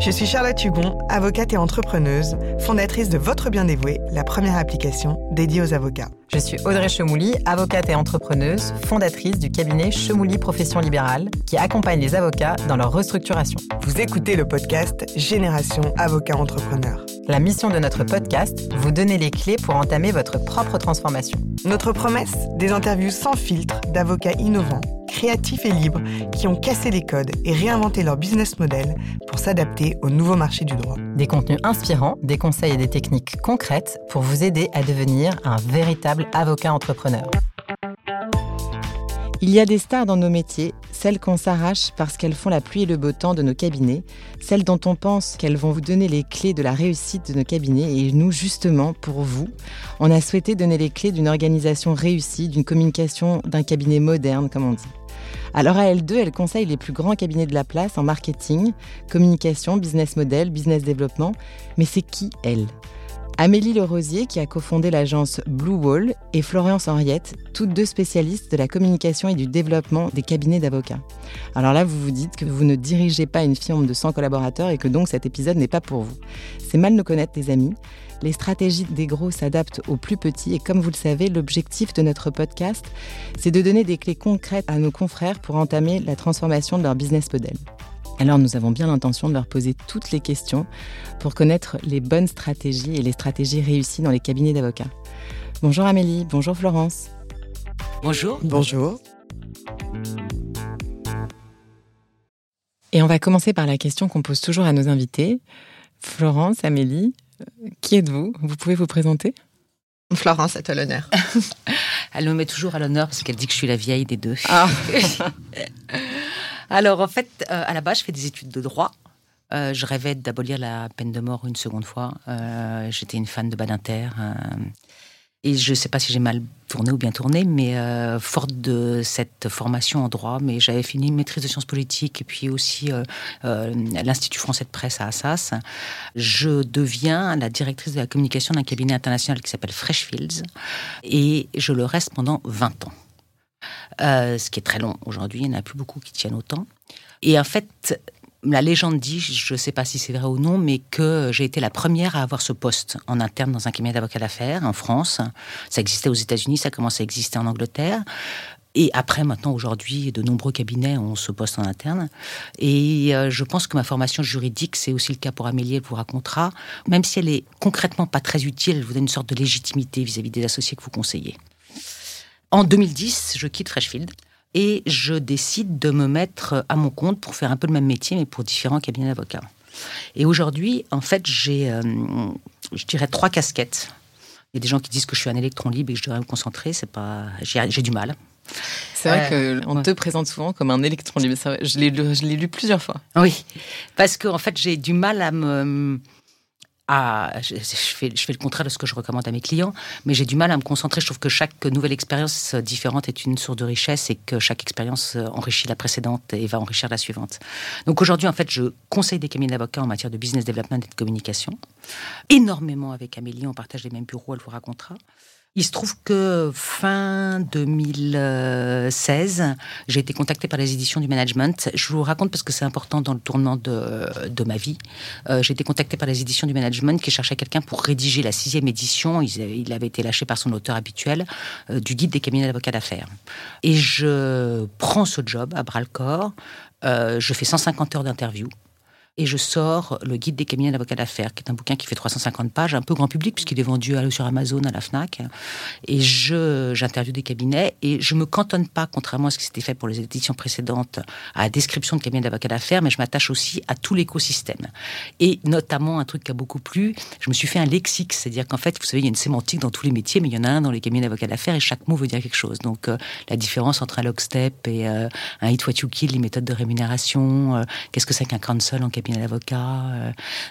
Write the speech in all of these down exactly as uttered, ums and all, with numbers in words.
Je suis Charlotte Hubon, avocate et entrepreneuse, fondatrice de Votre Bien Dévoué, la première application dédiée aux avocats. Je suis Audrey Chemouly, avocate et entrepreneuse, fondatrice du cabinet Chemouly Profession Libérale, qui accompagne les avocats dans leur restructuration. Vous écoutez le podcast Génération Avocats Entrepreneur. La mission de notre podcast, vous donner les clés pour entamer votre propre transformation. Notre promesse, des interviews sans filtre d'avocats innovants, créatifs et libres qui ont cassé les codes et réinventé leur business model pour s'adapter au nouveau marché du droit. Des contenus inspirants, des conseils et des techniques concrètes pour vous aider à devenir un véritable avocat entrepreneur. Il y a des stars dans nos métiers, celles qu'on s'arrache parce qu'elles font la pluie et le beau temps de nos cabinets, celles dont on pense qu'elles vont vous donner les clés de la réussite de nos cabinets. Et nous, justement, pour vous, on a souhaité donner les clés d'une organisation réussie, d'une communication, d'un cabinet moderne, comme on dit. Alors à L deux, elle conseille les plus grands cabinets de la place en marketing, communication, business model, business développement. Mais c'est qui, elle ? Amélie Le Rosier, qui a cofondé l'agence Blue Wall, et Florence Henriette, toutes deux spécialistes de la communication et du développement des cabinets d'avocats. Alors là, vous vous dites que vous ne dirigez pas une firme de cent collaborateurs et que donc cet épisode n'est pas pour vous. C'est mal nous connaître, les amis. Les stratégies des gros s'adaptent aux plus petits et comme vous le savez, l'objectif de notre podcast, c'est de donner des clés concrètes à nos confrères pour entamer la transformation de leur business model. Alors nous avons bien l'intention de leur poser toutes les questions pour connaître les bonnes stratégies et les stratégies réussies dans les cabinets d'avocats. Bonjour Amélie, bonjour Florence. Bonjour. Bonjour. Et on va commencer par la question qu'on pose toujours à nos invités. Florence, Amélie, qui êtes-vous ? Vous pouvez vous présenter ? Florence, à toi l'honneur. Elle me met toujours à l'honneur parce qu'elle dit que je suis la vieille des deux. Ah. Alors, en fait, euh, à la base, je fais des études de droit. Euh, je rêvais d'abolir la peine de mort une seconde fois. Euh, j'étais une fan de Badinter. Euh, et je ne sais pas si j'ai mal tourné ou bien tourné, mais euh, forte de cette formation en droit, mais j'avais fini une maîtrise de sciences politiques et puis aussi euh, euh, l'Institut français de presse à Assas. Je deviens la directrice de la communication d'un cabinet international qui s'appelle Freshfields. Et je le reste pendant vingt ans. Euh, ce qui est très long aujourd'hui, il n'y en a plus beaucoup qui tiennent autant. Et en fait, la légende dit, je ne sais pas si c'est vrai ou non, mais que j'ai été la première à avoir ce poste en interne dans un cabinet d'avocats d'affaires en France. Ça existait aux États-Unis, ça commence à exister en Angleterre. Et après, maintenant, aujourd'hui, de nombreux cabinets ont ce poste en interne. Et euh, je pense que ma formation juridique, c'est aussi le cas pour Amélie, elle vous racontera, même si elle est concrètement pas très utile, elle vous donne une sorte de légitimité vis-à-vis des associés que vous conseillez. En deux mille dix, je quitte Freshfields et je décide de me mettre à mon compte pour faire un peu le même métier, mais pour différents cabinets d'avocats. Et aujourd'hui, en fait, j'ai, euh, je dirais, trois casquettes. Il y a des gens qui disent que je suis un électron libre et que je devrais me concentrer. C'est pas... j'ai, j'ai du mal. C'est vrai euh, qu'on ouais. te présente souvent comme un électron libre. Je l'ai, je l'ai lu plusieurs fois. Oui, parce qu'en en fait, j'ai du mal à me... Ah, je, je, fais, je fais le contraire de ce que je recommande à mes clients, mais j'ai du mal à me concentrer. Je trouve que chaque nouvelle expérience différente est une source de richesse et que chaque expérience enrichit la précédente et va enrichir la suivante. Donc aujourd'hui, en fait, je conseille des cabinets d'avocats en matière de business development et de communication. Énormément avec Amélie, on partage les mêmes bureaux, elle vous racontera. Il se trouve que fin deux mille seize, j'ai été contactée par les éditions du management. Je vous raconte parce que c'est important dans le tournant de, de ma vie. Euh, j'ai été contactée par les éditions du management qui cherchaient quelqu'un pour rédiger la sixième édition. Il, il avait été lâché par son auteur habituel euh, du guide des cabinets d'avocats d'affaires. Et je prends ce job à bras-le-corps. Euh, je fais cent cinquante heures d'interview. Et je sors le guide des cabinets d'avocats d'affaires, qui est un bouquin qui fait trois cent cinquante pages, un peu grand public, puisqu'il est vendu sur Amazon, à la FNAC. Et je, j'interviewe des cabinets, et je ne me cantonne pas, contrairement à ce qui s'était fait pour les éditions précédentes, à la description de cabinets d'avocats d'affaires, mais je m'attache aussi à tout l'écosystème. Et notamment, un truc qui a beaucoup plu, je me suis fait un lexique, c'est-à-dire qu'en fait, vous savez, il y a une sémantique dans tous les métiers, mais il y en a un dans les cabinets d'avocats d'affaires, et chaque mot veut dire quelque chose. Donc, euh, la différence entre un lockstep et euh, un hit what you kill, les méthodes de rémunération, euh, qu'est-ce que c'est qu'un counsel en cabinet d'avocat.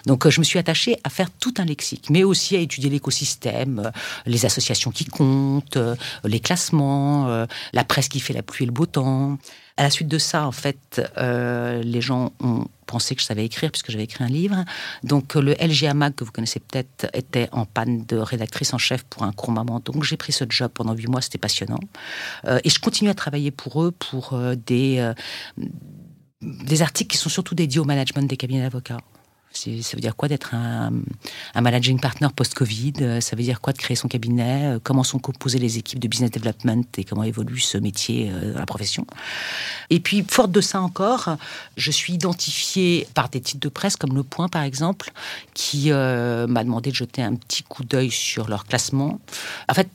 Donc, je me suis attachée à faire tout un lexique, mais aussi à étudier l'écosystème, les associations qui comptent, les classements, la presse qui fait la pluie et le beau temps. À la suite de ça, en fait, euh, les gens ont pensé que je savais écrire, puisque j'avais écrit un livre. Donc, le L G A M A C, que vous connaissez peut-être, était en panne de rédactrice en chef pour un court moment. Donc, j'ai pris ce job pendant huit mois, c'était passionnant. Euh, et je continue à travailler pour eux, pour euh, des... Euh, des articles qui sont surtout dédiés au management des cabinets d'avocats. C'est, ça veut dire quoi d'être un, un managing partner post-Covid? Ça veut dire quoi de créer son cabinet? Comment sont composées les équipes de business development et comment évolue ce métier dans la profession? Et puis, forte de ça encore, je suis identifiée par des titres de presse comme Le Point, par exemple, qui euh, m'a demandé de jeter un petit coup d'œil sur leur classement. En fait,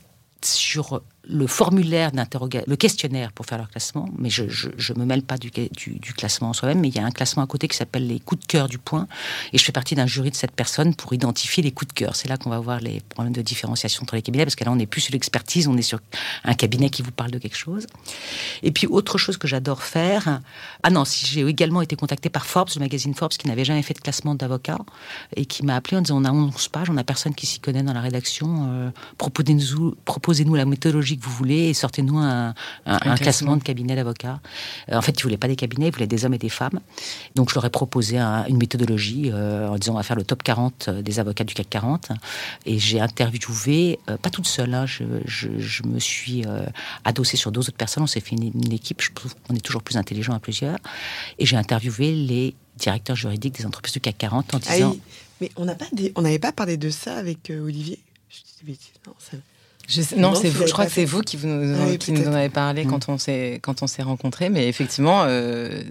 sur le formulaire d'interrogation, le questionnaire pour faire leur classement, mais je ne me mêle pas du, du, du classement en soi-même, mais il y a un classement à côté qui s'appelle les coups de cœur du Point, et je fais partie d'un jury de sept personnes pour identifier les coups de cœur. C'est là qu'on va voir les problèmes de différenciation entre les cabinets, parce que là, on n'est plus sur l'expertise, on est sur un cabinet qui vous parle de quelque chose. Et puis, autre chose que j'adore faire... Ah non, si j'ai également été contactée par Forbes, le magazine Forbes, qui n'avait jamais fait de classement d'avocats, et qui m'a appelée en disant, on a onze pages, on n'a personne qui s'y connaît dans la rédaction, euh, proposez-nous, proposez-nous la méthodologie que vous voulez et sortez-nous un, un, un, un classement. classement de cabinet d'avocats. Euh, en fait, ils ne voulaient pas des cabinets, ils voulaient des hommes et des femmes. Donc, je leur ai proposé un, une méthodologie euh, en disant on va faire le top quarante des avocats du C A C quarante. Et j'ai interviewé, euh, pas toute seule, hein, je, je, je me suis euh, adossée sur deux autres personnes. On s'est fait une, une équipe, je trouve qu'on est toujours plus intelligent à plusieurs. Et j'ai interviewé les directeurs juridiques des entreprises du C A C quarante en disant... Ah oui, mais on n'a pas des, on n'avait pas parlé de ça avec euh, Olivier? Je dis des bêtises, non, ça... Je, sais, non, non, c'est vous, je crois que c'est vous qui, vous, ah oui, qui nous en avez parlé mmh. quand on s'est quand on s'est rencontrés, mais effectivement, euh,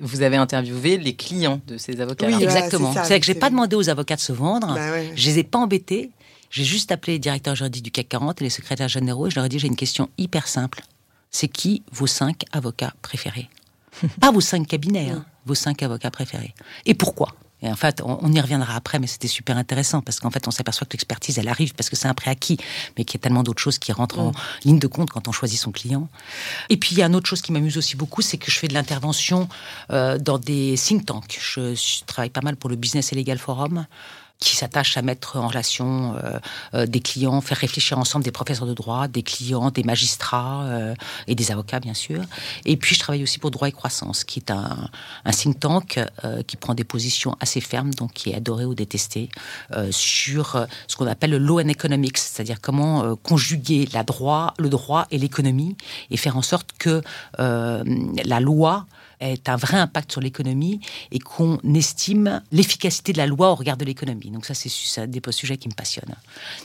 vous avez interviewé les clients de ces avocats. Oui, exactement. C'est, ça, c'est que j'ai pas demandé aux avocats de se vendre, bah ouais. Je les ai pas embêtés. J'ai juste appelé les directeurs juridiques du C A C quarante et les secrétaires généraux et je leur ai dit j'ai une question hyper simple. C'est qui vos cinq avocats préférés? Pas vos cinq cabinets, hein, vos cinq avocats préférés. Et pourquoi? Et en fait, on y reviendra après, mais c'était super intéressant parce qu'en fait, on s'aperçoit que l'expertise, elle arrive parce que c'est un préacquis, mais qu'il y a tellement d'autres choses qui rentrent mmh. en ligne de compte quand on choisit son client. Et puis, il y a une autre chose qui m'amuse aussi beaucoup, c'est que je fais de l'intervention euh, dans des think tanks. Je, je travaille pas mal pour le Business Illegal Forum, qui s'attache à mettre en relation euh, euh, des clients, faire réfléchir ensemble des professeurs de droit, des clients, des magistrats euh, et des avocats, bien sûr. Et puis, je travaille aussi pour Droit et Croissance, qui est un, un think tank euh, qui prend des positions assez fermes, donc qui est adoré ou détesté, euh, sur euh, ce qu'on appelle le law and economics, c'est-à-dire comment euh, conjuguer la droit, le droit et l'économie et faire en sorte que euh, la loi... est un vrai impact sur l'économie et qu'on estime l'efficacité de la loi au regard de l'économie. Donc ça, c'est, c'est un des sujets qui me passionnent.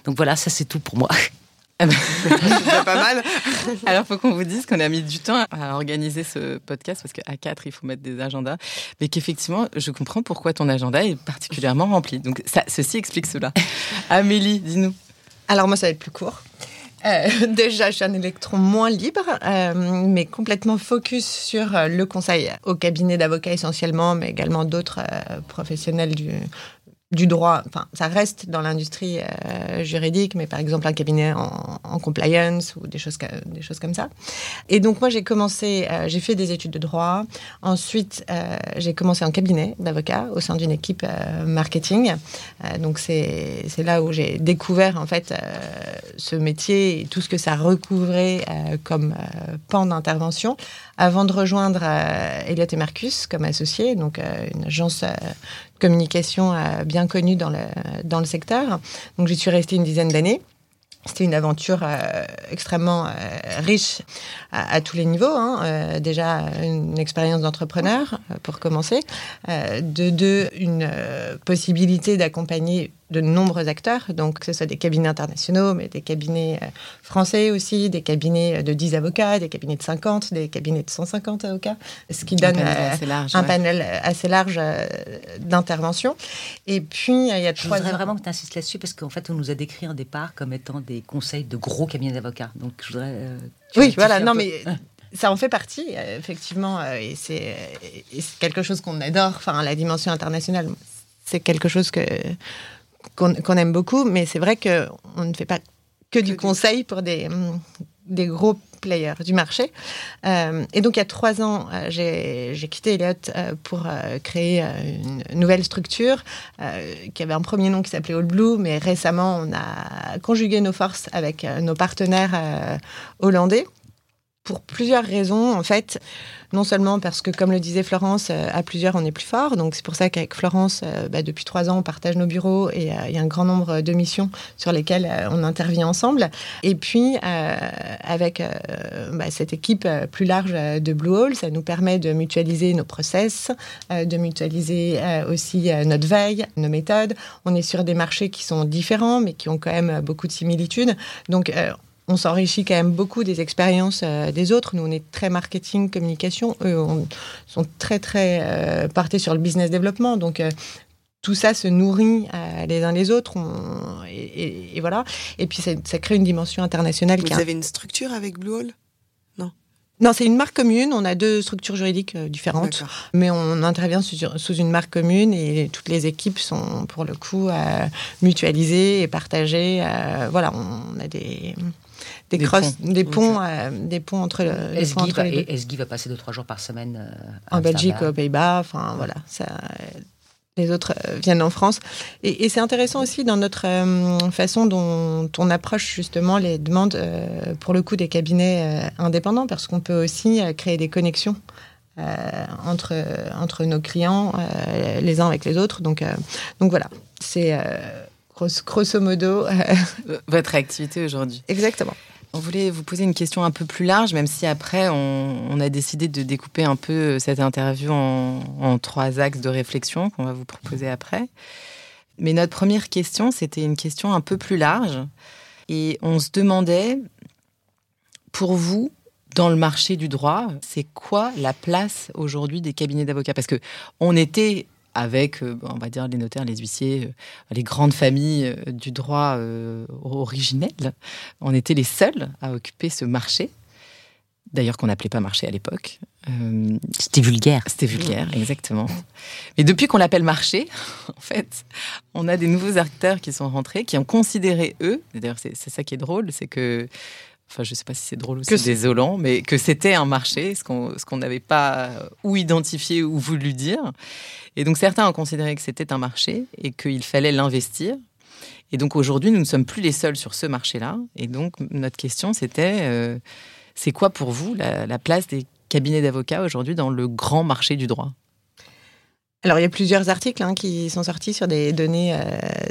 Donc voilà, ça c'est tout pour moi. C'est pas mal. Alors, il faut qu'on vous dise qu'on a mis du temps à organiser ce podcast, parce qu'à quatre, il faut mettre des agendas, mais qu'effectivement, je comprends pourquoi ton agenda est particulièrement rempli. Donc ça, ceci explique cela. Amélie, dis-nous. Alors moi, ça va être plus court. Euh, déjà, je suis un électron moins libre, euh, mais complètement focus sur euh, le conseil au cabinet d'avocats essentiellement, mais également d'autres euh, professionnels du, du droit. Enfin, ça reste dans l'industrie euh, juridique, mais par exemple un cabinet en, en compliance ou des choses, des choses comme ça. Et donc moi, j'ai commencé, euh, j'ai fait des études de droit. Ensuite, euh, j'ai commencé en cabinet d'avocats au sein d'une équipe euh, marketing. Euh, donc c'est, c'est là où j'ai découvert en fait... Euh, ce métier et tout ce que ça recouvrait euh, comme euh, pan d'intervention, avant de rejoindre euh, Elliott et Marcus comme associés, donc euh, une agence euh, de communication euh, bien connue dans le, dans le secteur. Donc j'y suis restée une dizaine d'années. C'était une aventure euh, extrêmement euh, riche à, à tous les niveaux. Hein. Euh, déjà, une expérience d'entrepreneur, euh, pour commencer. Euh, de deux, une euh, possibilité d'accompagner de nombreux acteurs, donc que ce soit des cabinets internationaux, mais des cabinets euh, français aussi, des cabinets de dix avocats, des cabinets de cinquante, des cabinets de cent cinquante avocats, ce qui donne un panel euh, assez large, un ouais. panel assez large euh, d'interventions. Et puis, il y a trois... Je voudrais vraiment que tu insistes là-dessus, parce qu'en fait, on nous a décrit en départ comme étant des conseils de gros cabinets d'avocats. Donc, je voudrais... Euh, oui, voilà, non mais... Ça en fait partie, effectivement, et c'est, et c'est quelque chose qu'on adore, enfin, la dimension internationale, c'est quelque chose que... Qu'on, qu'on aime beaucoup, mais c'est vrai qu'on ne fait pas que, que du conseil pour des, des gros players du marché. Euh, et donc, il y a trois ans, j'ai, j'ai quitté Elliott pour créer une nouvelle structure euh, qui avait un premier nom qui s'appelait All Blue, mais récemment, on a conjugué nos forces avec nos partenaires euh, hollandais. pour plusieurs raisons, en fait. Non seulement parce que, comme le disait Florence, euh, à plusieurs, on est plus fort. Donc, c'est pour ça qu'avec Florence, euh, bah, depuis trois ans, on partage nos bureaux et il euh, y a un grand nombre de missions sur lesquelles euh, on intervient ensemble. Et puis, euh, avec euh, bah, cette équipe euh, plus large euh, de Blue Hall, ça nous permet de mutualiser nos process, euh, de mutualiser euh, aussi euh, notre veille, nos méthodes. On est sur des marchés qui sont différents, mais qui ont quand même euh, beaucoup de similitudes. Donc, euh, on s'enrichit quand même beaucoup des expériences euh, des autres. Nous, on est très marketing, communication. Eux, on sont très, très euh, partés sur le business développement. Donc, euh, tout ça se nourrit euh, les uns les autres. On, et, et, et voilà. Et puis, ça, ça crée une dimension internationale. Vous qui avez un... une structure avec Blue Hall ? Non. Non, c'est une marque commune. On a deux structures juridiques différentes. D'accord. Mais on intervient sous, sous une marque commune et toutes les équipes sont, pour le coup, euh, mutualisées et partagées. Euh, voilà, on a des... Des, des crosses, ponts, des ponts, okay. euh, des ponts entre, le, Esgy, ponts entre les deux. Esgy va passer deux trois jours par semaine euh, à en Belgique, aux Pays-Bas. Enfin voilà, ça, les autres euh, viennent en France. Et, et c'est intéressant aussi dans notre euh, façon dont on approche justement les demandes euh, pour le coup des cabinets euh, indépendants, parce qu'on peut aussi euh, créer des connexions. Euh, entre, entre nos clients euh, les uns avec les autres. Donc euh, donc voilà, c'est euh, Grosso, grosso modo. Euh... Votre activité aujourd'hui. Exactement. On voulait vous poser une question un peu plus large, même si après, on, on a décidé de découper un peu cette interview en, en trois axes de réflexion qu'on va vous proposer après. Mais notre première question, c'était une question un peu plus large. Et on se demandait, pour vous, dans le marché du droit, c'est quoi la place aujourd'hui des cabinets d'avocats ? Parce qu'on était... avec, on va dire, les notaires, les huissiers, les grandes familles du droit euh, originel. On était les seuls à occuper ce marché. D'ailleurs, qu'on n'appelait pas marché à l'époque. Euh, c'était vulgaire. C'était vulgaire, mmh. exactement. Mais depuis qu'on l'appelle marché, en fait, on a des nouveaux acteurs qui sont rentrés, qui ont considéré, eux, d'ailleurs, c'est, c'est ça qui est drôle, c'est que, enfin, je ne sais pas si c'est drôle ou que c'est, c'est désolant, mais que c'était un marché, ce qu'on ce qu'on n'avait pas ou identifié ou voulu dire. Et donc, certains ont considéré que c'était un marché et qu'il fallait l'investir. Et donc, aujourd'hui, nous ne sommes plus les seuls sur ce marché-là. Et donc, notre question, c'était, euh, c'est quoi pour vous la, la place des cabinets d'avocats aujourd'hui dans le grand marché du droit ? Alors, il y a plusieurs articles hein, qui sont sortis sur des données, euh,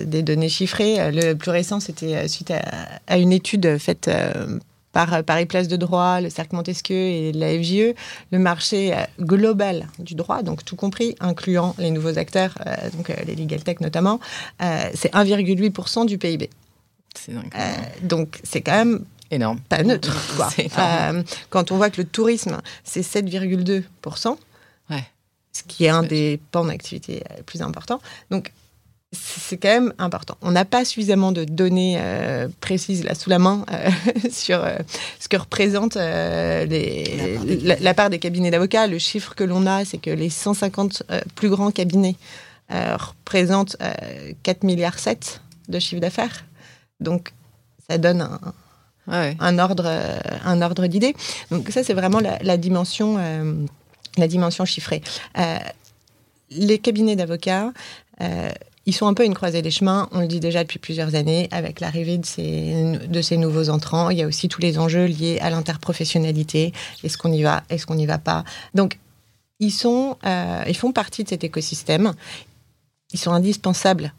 des données chiffrées. Le plus récent, c'était suite à, à une étude faite euh, par Paris Place de Droit, le Cercle Montesquieu et la F G E. Le marché global du droit, donc tout compris, incluant les nouveaux acteurs, euh, donc euh, les legal tech notamment, euh, c'est un virgule huit pour cent du P I B. C'est dingue. Euh, donc, c'est quand même... énorme. Pas neutre, quoi. C'est énorme. Euh, quand on voit que le tourisme, c'est sept virgule deux pour cent. Ouais. Ce qui est un des pans d'activité les plus importants. Donc, c'est quand même important. On n'a pas suffisamment de données euh, précises là sous la main euh, sur euh, ce que représente euh, les, la, la part des cabinets d'avocats. Le chiffre que l'on a, c'est que les cent cinquante euh, plus grands cabinets euh, représentent euh, quatre virgule sept milliards de chiffre d'affaires. Donc, ça donne un... ouais. un, ordre, un ordre d'idée. Donc, ça, c'est vraiment la, la dimension... Euh, la dimension chiffrée. Euh, les cabinets d'avocats, euh, ils sont un peu une croisée des chemins, on le dit déjà depuis plusieurs années, avec l'arrivée de ces, de ces nouveaux entrants. Il y a aussi tous les enjeux liés à l'interprofessionnalité. Est-ce qu'on y va ? Est-ce qu'on n'y va pas ? Donc, ils, sont, euh, ils font partie de cet écosystème. Ils sont indispensables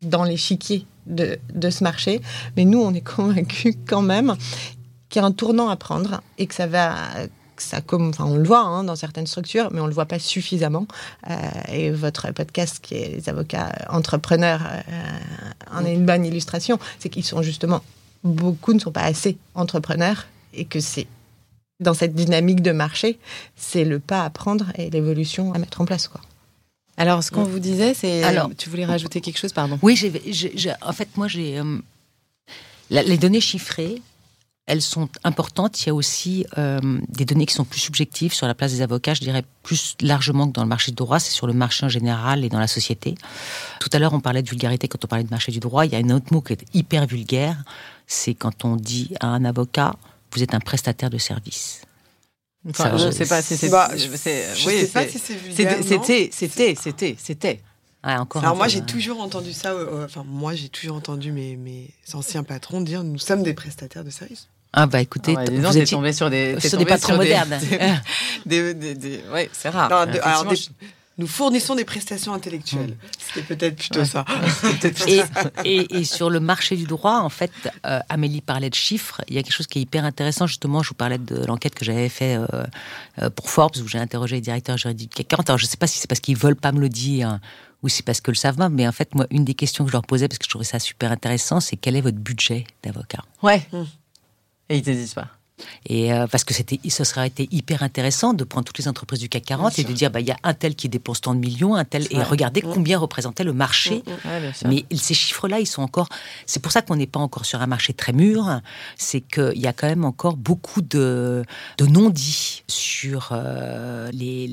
dans l'échiquier de, de ce marché. Mais nous, on est convaincus quand même qu'il y a un tournant à prendre et que ça va... Ça, comme, enfin, on le voit hein, dans certaines structures, mais on ne le voit pas suffisamment. Euh, et votre podcast, qui est Les Avocats Entrepreneurs, euh, en est une bonne illustration. C'est qu'ils sont justement... Beaucoup ne sont pas assez entrepreneurs et que c'est dans cette dynamique de marché, c'est le pas à prendre et l'évolution à mettre en place, quoi. Alors, ce qu'on vous disait, c'est... Alors, tu voulais rajouter quelque chose, pardon. Oui, j'ai, j'ai, j'ai, en fait, moi, j'ai... Euh, la, les données chiffrées... Elles sont importantes. Il y a aussi euh, des données qui sont plus subjectives sur la place des avocats, je dirais plus largement que dans le marché du droit, c'est sur le marché en général et dans la société. Tout à l'heure, on parlait de vulgarité quand on parlait de marché du droit. Il y a un autre mot qui est hyper vulgaire, c'est quand on dit à un avocat, vous êtes un prestataire de service. Enfin, Ça, je ne sais pas si c'est vulgaire, C'était, c'était, c'était, c'était. Ouais, encore Alors moi, j'ai euh... toujours entendu ça, euh, enfin moi, j'ai toujours entendu mes, mes anciens patrons dire « nous sommes des prestataires de services ». Ah bah écoutez, ah ouais, vous êtes tombé sur des, sur des patrons sur modernes. Des, des, des, des, des, ouais, c'est rare. Non, de, alors, des, nous fournissons des prestations intellectuelles. Mmh. C'était peut-être plutôt ouais. ça. Peut-être et, et, et sur le marché du droit, en fait, euh, Amélie parlait de chiffres. Il y a quelque chose qui est hyper intéressant. Justement, je vous parlais de l'enquête que j'avais faite euh, pour Forbes, où j'ai interrogé les directeurs juridiques du C A C quarante. Alors, je ne sais pas si c'est parce qu'ils ne veulent pas me le dire ou si c'est parce qu'ils le savent pas. Mais en fait, moi, une des questions que je leur posais, parce que je trouvais ça super intéressant, c'est quel est votre budget d'avocat ? Ouais. Mmh. Et ils ne te disent pas. Et euh, parce que c'était, ce serait été hyper intéressant de prendre toutes les entreprises du C A C quarante et de dire, bah, y a un tel qui dépense tant de millions, un tel, et regarder oui. combien représentait le marché. Oui. Oui, mais ces chiffres-là, ils sont encore... C'est pour ça qu'on n'est pas encore sur un marché très mûr. C'est qu'il y a quand même encore beaucoup de, de non-dits sur euh, les,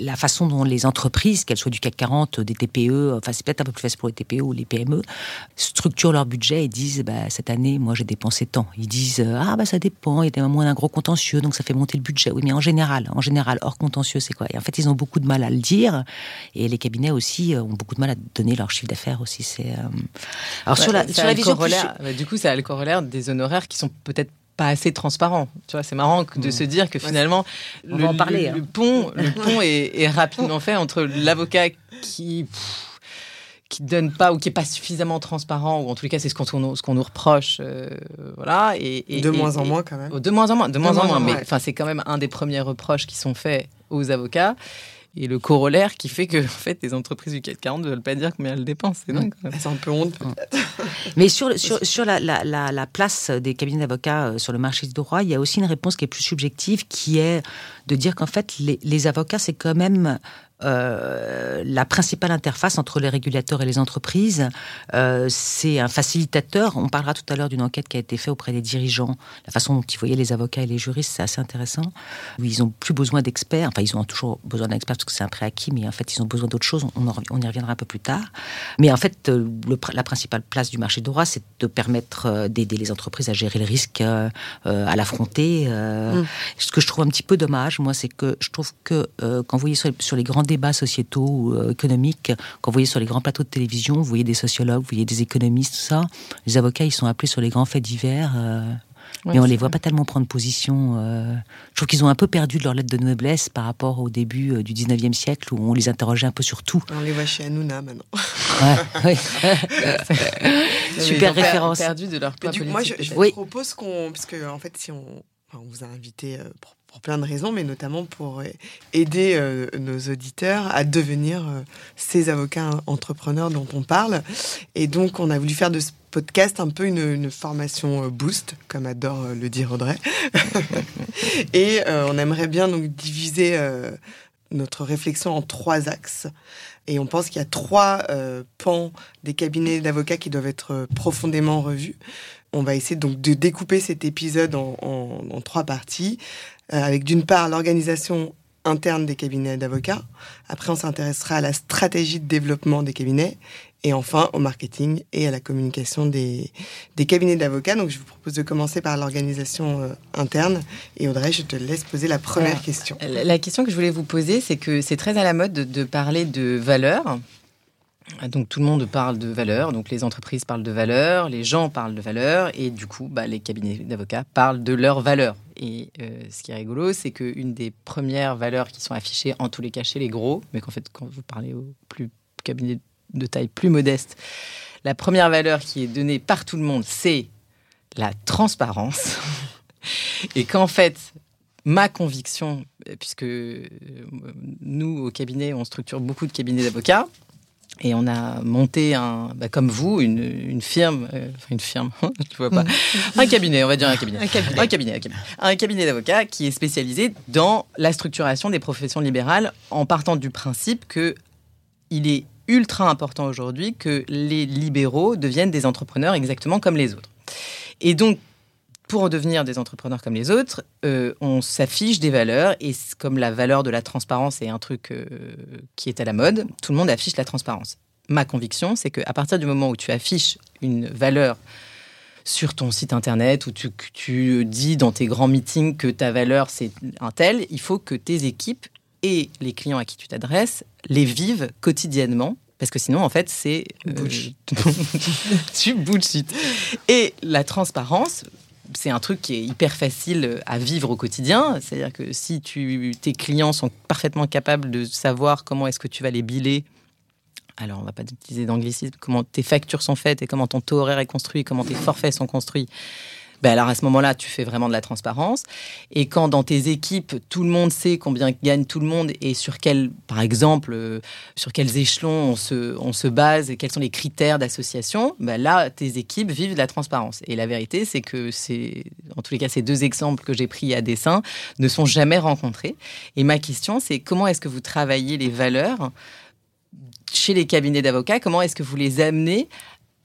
la façon dont les entreprises, qu'elles soient du C A C quarante, des T P E, enfin c'est peut-être un peu plus facile pour les T P E ou les P M E, structurent leur budget et disent, bah, cette année, moi j'ai dépensé tant. Ils disent, ah bah ça dépend, il y a des moins d'un gros contentieux, donc ça fait monter le budget. Oui, mais en général, en général, hors contentieux, c'est quoi ? Et en fait, ils ont beaucoup de mal à le dire, et les cabinets aussi ont beaucoup de mal à donner leur chiffre d'affaires aussi. C'est euh... alors ouais, sur la, sur la vision plus... bah, du coup, ça a le corollaire des honoraires qui sont peut-être pas assez transparents. Tu vois, c'est marrant de mmh. se dire que finalement, ouais, le, parler, le, hein. le pont, le pont est, est rapidement fait entre l'avocat qui pff, qui donne pas ou qui est pas suffisamment transparent, ou en tous les cas c'est ce qu'on ce qu'on nous reproche, euh, voilà, et, et de et, moins et, en moins quand même de moins en moins de, de moins, moins en moins, moins mais enfin ouais. c'est quand même un des premiers reproches qui sont faits aux avocats, et le corollaire qui fait que en fait les entreprises du C A C quarante ne veulent pas dire combien elles dépensent. C'est dingue, quand même. C'est un peu honte peut-être. Mais sur sur sur la la la, la place des cabinets d'avocats sur le marché du droit, il y a aussi une réponse qui est plus subjective, qui est de dire qu'en fait les les avocats, c'est quand même Euh, la principale interface entre les régulateurs et les entreprises, euh, c'est un facilitateur. On parlera tout à l'heure d'une enquête qui a été faite auprès des dirigeants. La façon dont ils voyaient les avocats et les juristes, c'est assez intéressant. Ils n'ont plus besoin d'experts. Enfin, ils ont toujours besoin d'experts parce que c'est un préacquis, mais en fait, ils ont besoin d'autres choses. On, en, on y reviendra un peu plus tard. Mais en fait, le, la principale place du marché du droit, c'est de permettre d'aider les entreprises à gérer le risque, euh, à l'affronter. Euh, mmh. Ce que je trouve un petit peu dommage, moi, c'est que je trouve que euh, quand vous voyez sur les, sur les grands débats sociétaux ou euh, économiques, quand vous voyez sur les grands plateaux de télévision, vous voyez des sociologues, vous voyez des économistes, tout ça, les avocats, ils sont appelés sur les grands faits divers, euh, ouais, mais on les voit vrai. Pas tellement prendre position. Euh, je trouve qu'ils ont un peu perdu de leur lettre de noblesse par rapport au début euh, du dix-neuvième siècle, où on les interrogeait un peu sur tout. On les voit chez Hanouna maintenant. Ouais, oui. Super référence. Ils ont perdu de leur poids politique. Moi, je, je oui. propose qu'on... Parce que, en fait, si on... Enfin, on vous a invité euh, pour pour plein de raisons, mais notamment pour aider euh, nos auditeurs à devenir euh, ces avocats entrepreneurs dont on parle. Et donc, on a voulu faire de ce podcast un peu une, une formation euh, boost, comme adore euh, le dire Audrey. Et euh, on aimerait bien donc diviser euh, notre réflexion en trois axes. Et on pense qu'il y a trois euh, pans des cabinets d'avocats qui doivent être profondément revus. On va essayer donc de découper cet épisode en, en, en trois parties, euh, avec d'une part l'organisation interne des cabinets d'avocats, après on s'intéressera à la stratégie de développement des cabinets, et enfin au marketing et à la communication des, des cabinets d'avocats. Donc je vous propose de commencer par l'organisation euh, interne, et Audrey, je te laisse poser la première Alors, question. La question que je voulais vous poser, c'est que c'est très à la mode de, de parler de valeurs. Donc tout le monde parle de valeur, donc les entreprises parlent de valeur, les gens parlent de valeur, et du coup, bah, les cabinets d'avocats parlent de leur valeur. Et euh, ce qui est rigolo, c'est qu'une des premières valeurs qui sont affichées, en tous les cas chez les gros, mais qu'en fait, quand vous parlez aux plus cabinets de taille plus modeste, la première valeur qui est donnée par tout le monde, c'est la transparence. Et qu'en fait... Ma conviction, puisque nous, au cabinet, on structure beaucoup de cabinets d'avocats, et on a monté, un, bah, comme vous, une, une firme, euh, une firme, je vois pas, un cabinet, on va dire un cabinet, un cabinet, un cabinet, un cabinet, un cabinet d'avocats qui est spécialisé dans la structuration des professions libérales, en partant du principe que il est ultra important aujourd'hui que les libéraux deviennent des entrepreneurs exactement comme les autres. Et donc, pour devenir des entrepreneurs comme les autres, euh, on s'affiche des valeurs, et comme la valeur de la transparence est un truc euh, qui est à la mode, tout le monde affiche la transparence. Ma conviction, c'est qu'à partir du moment où tu affiches une valeur sur ton site internet, où tu, tu dis dans tes grands meetings que ta valeur c'est un tel, il faut que tes équipes et les clients à qui tu t'adresses les vivent quotidiennement. Parce que sinon, en fait, c'est... Euh, bullshit. Tu bullshit. Et la transparence... c'est un truc qui est hyper facile à vivre au quotidien. C'est-à-dire que si tu, tes clients sont parfaitement capables de savoir comment est-ce que tu vas les biller, alors on ne va pas utiliser d'anglicisme, comment tes factures sont faites et comment ton taux horaire est construit, comment tes forfaits sont construits, ben alors à ce moment-là, tu fais vraiment de la transparence. Et quand dans tes équipes, tout le monde sait combien gagne tout le monde et sur quel, par exemple, euh, sur quels échelons on se, on se base et quels sont les critères d'association, ben là, tes équipes vivent de la transparence. Et la vérité, c'est que, c'est, en tous les cas, ces deux exemples que j'ai pris à dessein ne sont jamais rencontrés. Et ma question, c'est comment est-ce que vous travaillez les valeurs chez les cabinets d'avocats? Comment est-ce que vous les amenez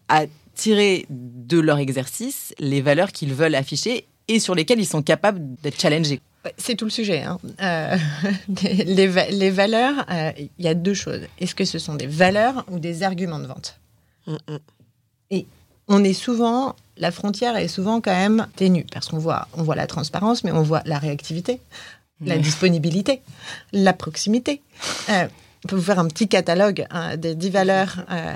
à tirer de leur exercice les valeurs qu'ils veulent afficher et sur lesquelles ils sont capables d'être challengés? C'est tout le sujet. Hein. Euh, les, va- les valeurs, euh, il y a deux choses. Est-ce que ce sont des valeurs ou des arguments de vente? Mm-mm. Et on est souvent... La frontière est souvent quand même ténue, parce qu'on voit, on voit la transparence, mais on voit la réactivité, mm. la disponibilité, la proximité. Euh, on peut vous faire un petit catalogue hein, des dix valeurs euh,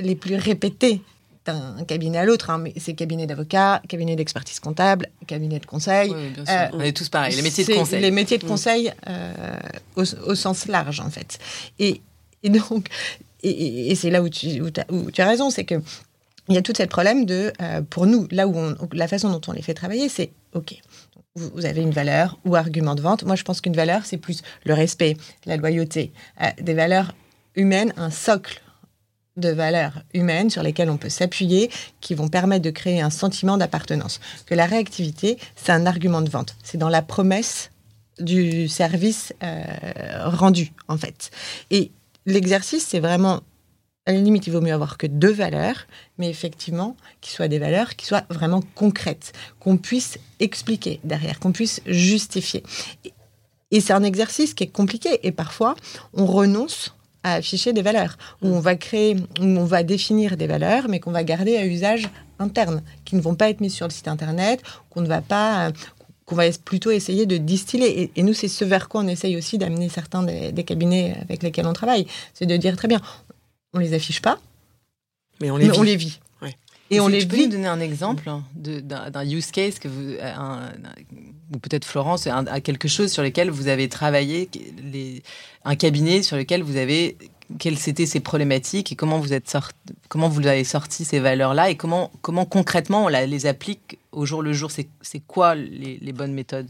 les plus répétées d'un cabinet à l'autre, hein, mais c'est cabinet d'avocat, cabinet d'expertise comptable, cabinet de conseil. Oui, bien sûr. Euh, on est tous pareils, les métiers de conseil. Les métiers de conseil euh, au, au sens large, en fait. Et, et donc, et, et c'est là où tu, où, où tu as raison, c'est que il y a tout ce problème de, euh, pour nous, là où on, la façon dont on les fait travailler, c'est OK. Vous avez une valeur ou argument de vente. Moi, je pense qu'une valeur, c'est plus le respect, la loyauté, euh, des valeurs humaines, un socle de valeurs humaines sur lesquelles on peut s'appuyer, qui vont permettre de créer un sentiment d'appartenance. Que la réactivité, c'est un argument de vente. C'est dans la promesse du service euh, rendu, en fait. Et l'exercice, c'est vraiment... À la limite, il vaut mieux avoir que deux valeurs, mais effectivement, qu'ils soient des valeurs qui soient vraiment concrètes, qu'on puisse expliquer derrière, qu'on puisse justifier. Et c'est un exercice qui est compliqué. Et parfois, on renonce... à afficher des valeurs, où on va créer, où on va définir des valeurs, mais qu'on va garder à usage interne, qui ne vont pas être mises sur le site internet, qu'on ne va pas, qu'on va plutôt essayer de distiller. Et, et nous, c'est ce vers quoi on essaye aussi d'amener certains des, des cabinets avec lesquels on travaille, c'est de dire très bien, on les affiche pas, mais on les mais vit. On les vit. Ouais. Et, et on les vit. Peux nous donner un exemple de, d'un, d'un use case que vous, un, un, ou peut-être Florence, un, un, quelque chose sur lequel vous avez travaillé, les un cabinet sur lequel vous avez... Quelles étaient ces problématiques et comment vous, êtes sorti, comment vous avez sorti ces valeurs-là et comment, comment concrètement on la, les applique au jour le jour? C'est, c'est quoi les, les bonnes méthodes?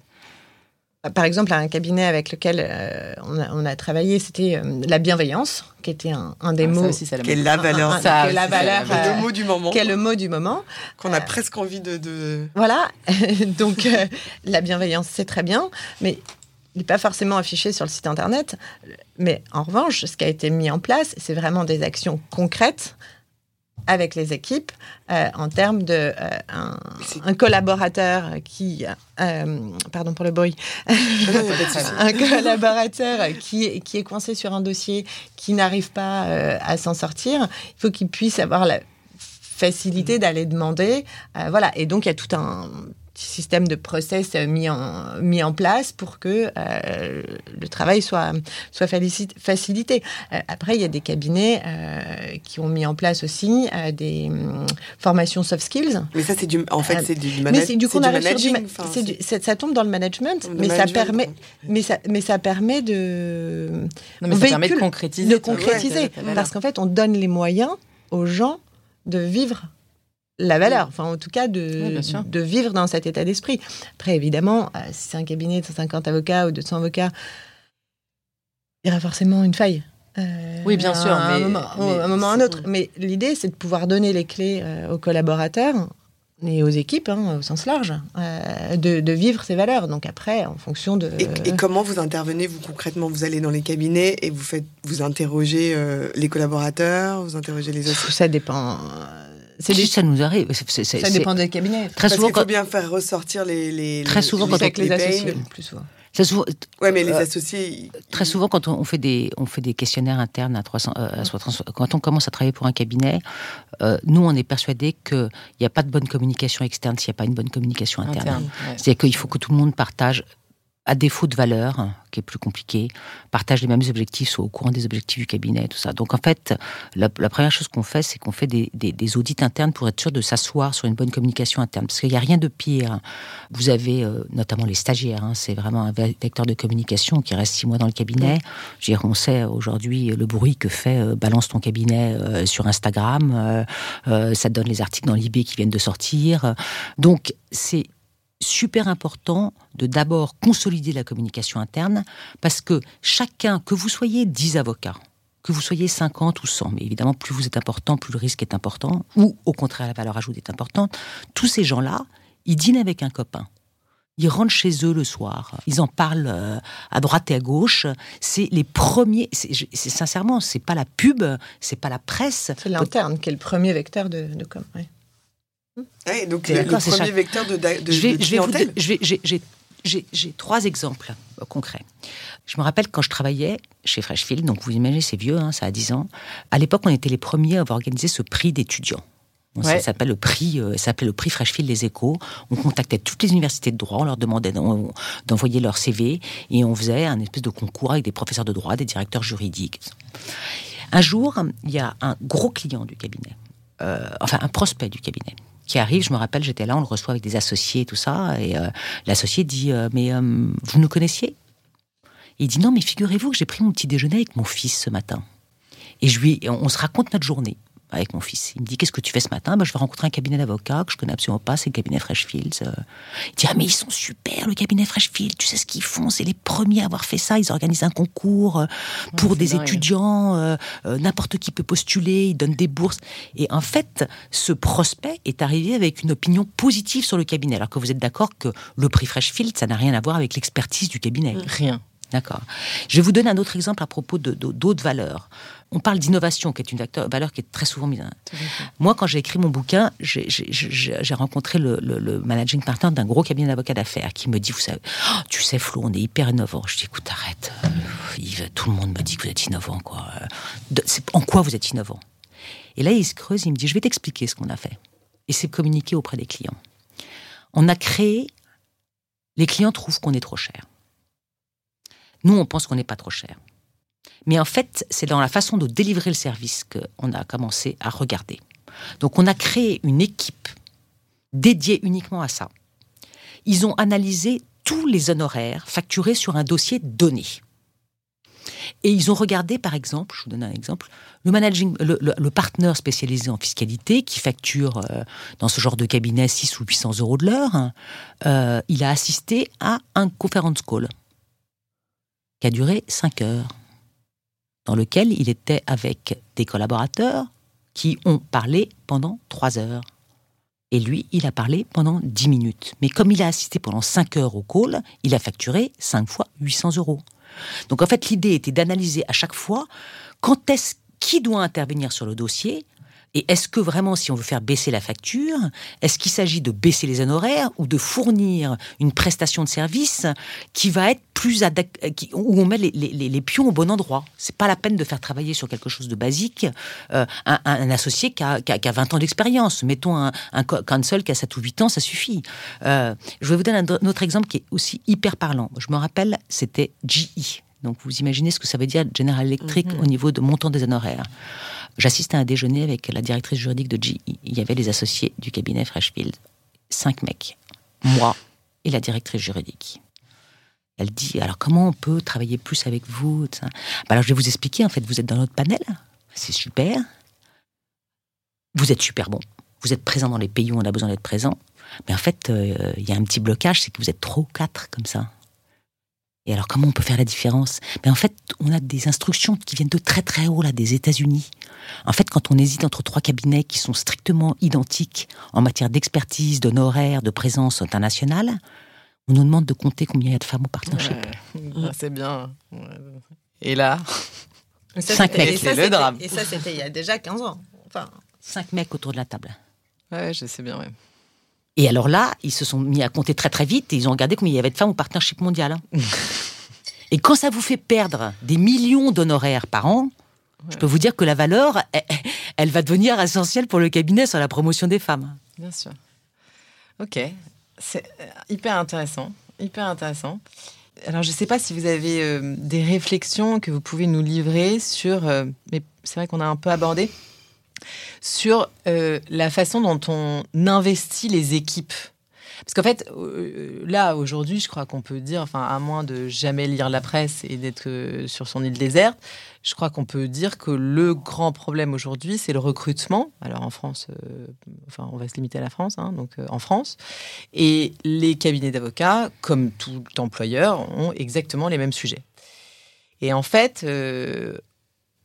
Par exemple, un cabinet avec lequel euh, on, a, on a travaillé, c'était euh, la bienveillance, qui était un, un des ah, mots... Aussi, la qui est la valeur. Un, un, ça, qui est la valeur. Euh, le mot du moment. Qui est le mot du moment. Qu'on a euh, presque envie de... de... Voilà. Donc, euh, la bienveillance, c'est très bien, mais... Il n'est pas forcément affiché sur le site internet, mais en revanche, ce qui a été mis en place, c'est vraiment des actions concrètes avec les équipes euh, en termes de euh, un, un collaborateur qui, euh, pardon pour le bruit, un collaborateur qui qui est coincé sur un dossier, qui n'arrive pas euh, à s'en sortir, il faut qu'il puisse avoir la facilité d'aller demander, euh, voilà. Et donc il y a tout un système de process mis en, mis en place pour que euh, le travail soit, soit facilité. Euh, après, il y a des cabinets euh, qui ont mis en place aussi euh, des euh, formations soft skills. Mais ça, c'est du, en fait, c'est du, manag- mais c'est, du, coup, c'est du managing. Du, enfin, c'est du, c'est, ça tombe dans le management, mais, management. Ça permet, mais, ça, mais ça permet de... Non, mais ça véhicule, permet de concrétiser. De concrétiser, ouais, parce ouais. qu'en fait, on donne les moyens aux gens de vivre la valeur, enfin en tout cas de, oui, de vivre dans cet état d'esprit. Après évidemment, euh, si c'est un cabinet de cent cinquante avocats ou deux cents avocats, il y aura forcément une faille. Euh, oui bien sûr, à un, mais, moment, mais, un moment ou un autre. Mais l'idée c'est de pouvoir donner les clés euh, aux collaborateurs et aux équipes, hein, au sens large, euh, de, de vivre ces valeurs. Donc après, en fonction de... Et, et comment vous intervenez, vous, concrètement? Vous allez dans les cabinets et vous, faites, vous interrogez euh, les collaborateurs, vous interrogez les autres? Ça dépend... C'est des... Ça nous arrive. C'est, c'est, ça c'est... dépend des cabinets. Très Parce souvent, qu'il faut quand... bien faire ressortir les... les très souvent, les... quand on... les, les associés, plus souvent. Ça souvent... Ouais, mais les associés... Euh, très souvent, quand on fait des, on fait des questionnaires internes à trois cents... Euh, à trois cents quand on commence à travailler pour un cabinet, euh, nous, on est persuadés qu'il n'y a pas de bonne communication externe s'il n'y a pas une bonne communication interne. interne ouais. C'est-à-dire qu'il faut que tout le monde partage... à défaut de valeur, qui est plus compliqué, partagent les mêmes objectifs, soient au courant des objectifs du cabinet, tout ça. Donc en fait, la, la première chose qu'on fait, c'est qu'on fait des, des, des audits internes pour être sûr de s'asseoir sur une bonne communication interne. Parce qu'il n'y a rien de pire. Vous avez euh, notamment les stagiaires, hein, c'est vraiment un vecteur de communication qui reste six mois dans le cabinet. Oui. Je veux dire, on sait aujourd'hui le bruit que fait euh, balance ton cabinet euh, sur Instagram, euh, euh, ça te donne les articles dans l'I B qui viennent de sortir. Donc c'est super important de d'abord consolider la communication interne, parce que chacun, que vous soyez dix avocats, que vous soyez cinquante ou cent, mais évidemment plus vous êtes important, plus le risque est important, ou au contraire la valeur ajoutée est importante, tous ces gens-là, ils dînent avec un copain. Ils rentrent chez eux le soir, ils en parlent à droite et à gauche. C'est les premiers. C'est, c'est sincèrement, c'est pas la pub, c'est pas la presse. C'est l'interne qui est le premier vecteur de, de com. Ouais. Ouais, donc le, le premier chaque... vecteur de, de, je vais, de clientèle. Je vais vous, je vais, j'ai, j'ai, j'ai, j'ai trois exemples concrets. Je me rappelle quand je travaillais chez Freshfields, donc vous imaginez, c'est vieux, hein, ça a dix ans. À l'époque, on était les premiers à avoir organisé ce prix d'étudiants. Bon, ouais. Ça s'appelle le prix, euh, ça s'appelait le prix Freshfields Les Échos. On contactait toutes les universités de droit, on leur demandait d'en, d'envoyer leur C V et on faisait un espèce de concours avec des professeurs de droit, des directeurs juridiques. Un jour, il y a un gros client du cabinet, euh, enfin un prospect du cabinet, qui arrive, je me rappelle, j'étais là, on le reçoit avec des associés et tout ça, et euh, l'associé dit euh, « Mais euh, vous nous connaissiez ?» Il dit « Non, mais figurez-vous que j'ai pris mon petit déjeuner avec mon fils ce matin. » Et je lui, on, on se raconte notre journée avec mon fils. Il me dit « Qu'est-ce que tu fais ce matin ?» Ben, je vais rencontrer un cabinet d'avocats que je connais absolument pas, c'est le cabinet Freshfields. Euh, il dit « Ah, mais ils sont super, le cabinet Freshfields, tu sais ce qu'ils font, c'est les premiers à avoir fait ça, ils organisent un concours pour ouais, des dingue. étudiants, euh, euh, n'importe qui peut postuler, ils donnent des bourses. » Et en fait, ce prospect est arrivé avec une opinion positive sur le cabinet, alors que vous êtes d'accord que le prix Freshfields, ça n'a rien à voir avec l'expertise du cabinet. Rien. D'accord. Je vais vous donner un autre exemple à propos de, de, d'autres valeurs. On parle d'innovation, qui est une valeur qui est très souvent mise. Moi, quand j'ai écrit mon bouquin, j'ai, j'ai, j'ai rencontré le, le, le managing partner d'un gros cabinet d'avocats d'affaires qui me dit, vous savez, oh, tu sais Flo, on est hyper innovant. Je dis, écoute, arrête. Euh, Yves, tout le monde me dit que vous êtes innovant, quoi. De, c'est, en quoi vous êtes innovant? Et là, il se creuse, il me dit, je vais t'expliquer ce qu'on a fait. Et c'est communiquer auprès des clients. On a créé, les clients trouvent qu'on est trop cher. Nous, on pense qu'on n'est pas trop cher. Mais en fait, c'est dans la façon de délivrer le service qu'on a commencé à regarder. Donc, on a créé une équipe dédiée uniquement à ça. Ils ont analysé tous les honoraires facturés sur un dossier donné. Et ils ont regardé, par exemple, je vous donne un exemple, le managing, le, le, le partenaire spécialisé en fiscalité qui facture euh, dans ce genre de cabinet six cents ou huit cents euros de l'heure. Hein, euh, il a assisté à un conference call qui a duré cinq heures, dans lequel il était avec des collaborateurs qui ont parlé pendant trois heures. Et lui, il a parlé pendant dix minutes. Mais comme il a assisté pendant cinq heures au call, il a facturé cinq fois huit cents euros. Donc en fait, l'idée était d'analyser à chaque fois quand est-ce qui doit intervenir sur le dossier. Et est-ce que vraiment, si on veut faire baisser la facture, est-ce qu'il s'agit de baisser les honoraires ou de fournir une prestation de service qui va être plus adaptée, où on met les, les, les pions au bon endroit? C'est pas la peine de faire travailler sur quelque chose de basique euh, un, un associé qui a, qui, a, qui a vingt ans d'expérience. Mettons un, un counsel qui a sept ou huit ans, ça suffit. Euh, je vais vous donner un autre exemple qui est aussi hyper parlant. Je me rappelle, c'était G E. Donc vous imaginez ce que ça veut dire General Electric mm-hmm. au niveau de montant des honoraires. J'assistais à un déjeuner avec la directrice juridique de G E. Il y avait les associés du cabinet Freshfields. Cinq mecs. Moi et la directrice juridique. Elle dit, alors comment on peut travailler plus avec vous? ben Alors je vais vous expliquer, en fait, vous êtes dans notre panel. C'est super. Vous êtes super bon. Vous êtes présent dans les pays où on a besoin d'être présent. Mais en fait, il euh, y a un petit blocage, c'est que vous êtes trop quatre comme ça. Et alors, comment on peut faire la différence? Mais en fait, on a des instructions qui viennent de très très haut, là, des États-Unis. En fait, quand on hésite entre trois cabinets qui sont strictement identiques en matière d'expertise, d'honoraires, de présence internationale, on nous demande de compter combien il y a de femmes au partnership. Ouais. Ouais. C'est bien. Ouais. Et là, cinq mecs. Et ça, c'est le drame. Et ça, c'était il y a déjà quinze ans. Enfin... Cinq mecs autour de la table. Ouais, je sais bien, ouais. Et alors là, ils se sont mis à compter très très vite et ils ont regardé combien il y avait de femmes au partnership mondial. Et quand ça vous fait perdre des millions d'honoraires par an, ouais. Je peux vous dire que la valeur, elle, elle va devenir essentielle pour le cabinet sur la promotion des femmes. Bien sûr. Ok, c'est hyper intéressant, hyper intéressant. Alors, je ne sais pas si vous avez euh, des réflexions que vous pouvez nous livrer sur... Euh, mais c'est vrai qu'on a un peu abordé. Sur euh, la façon dont on investit les équipes. Parce qu'en fait, euh, là, aujourd'hui, je crois qu'on peut dire... Enfin, à moins de jamais lire la presse et d'être euh, sur son île déserte, je crois qu'on peut dire que le grand problème aujourd'hui, c'est le recrutement. Alors, en France... Euh, enfin, on va se limiter à la France, hein, donc euh, en France. Et les cabinets d'avocats, comme tout employeur, ont exactement les mêmes sujets. Et en fait... Euh,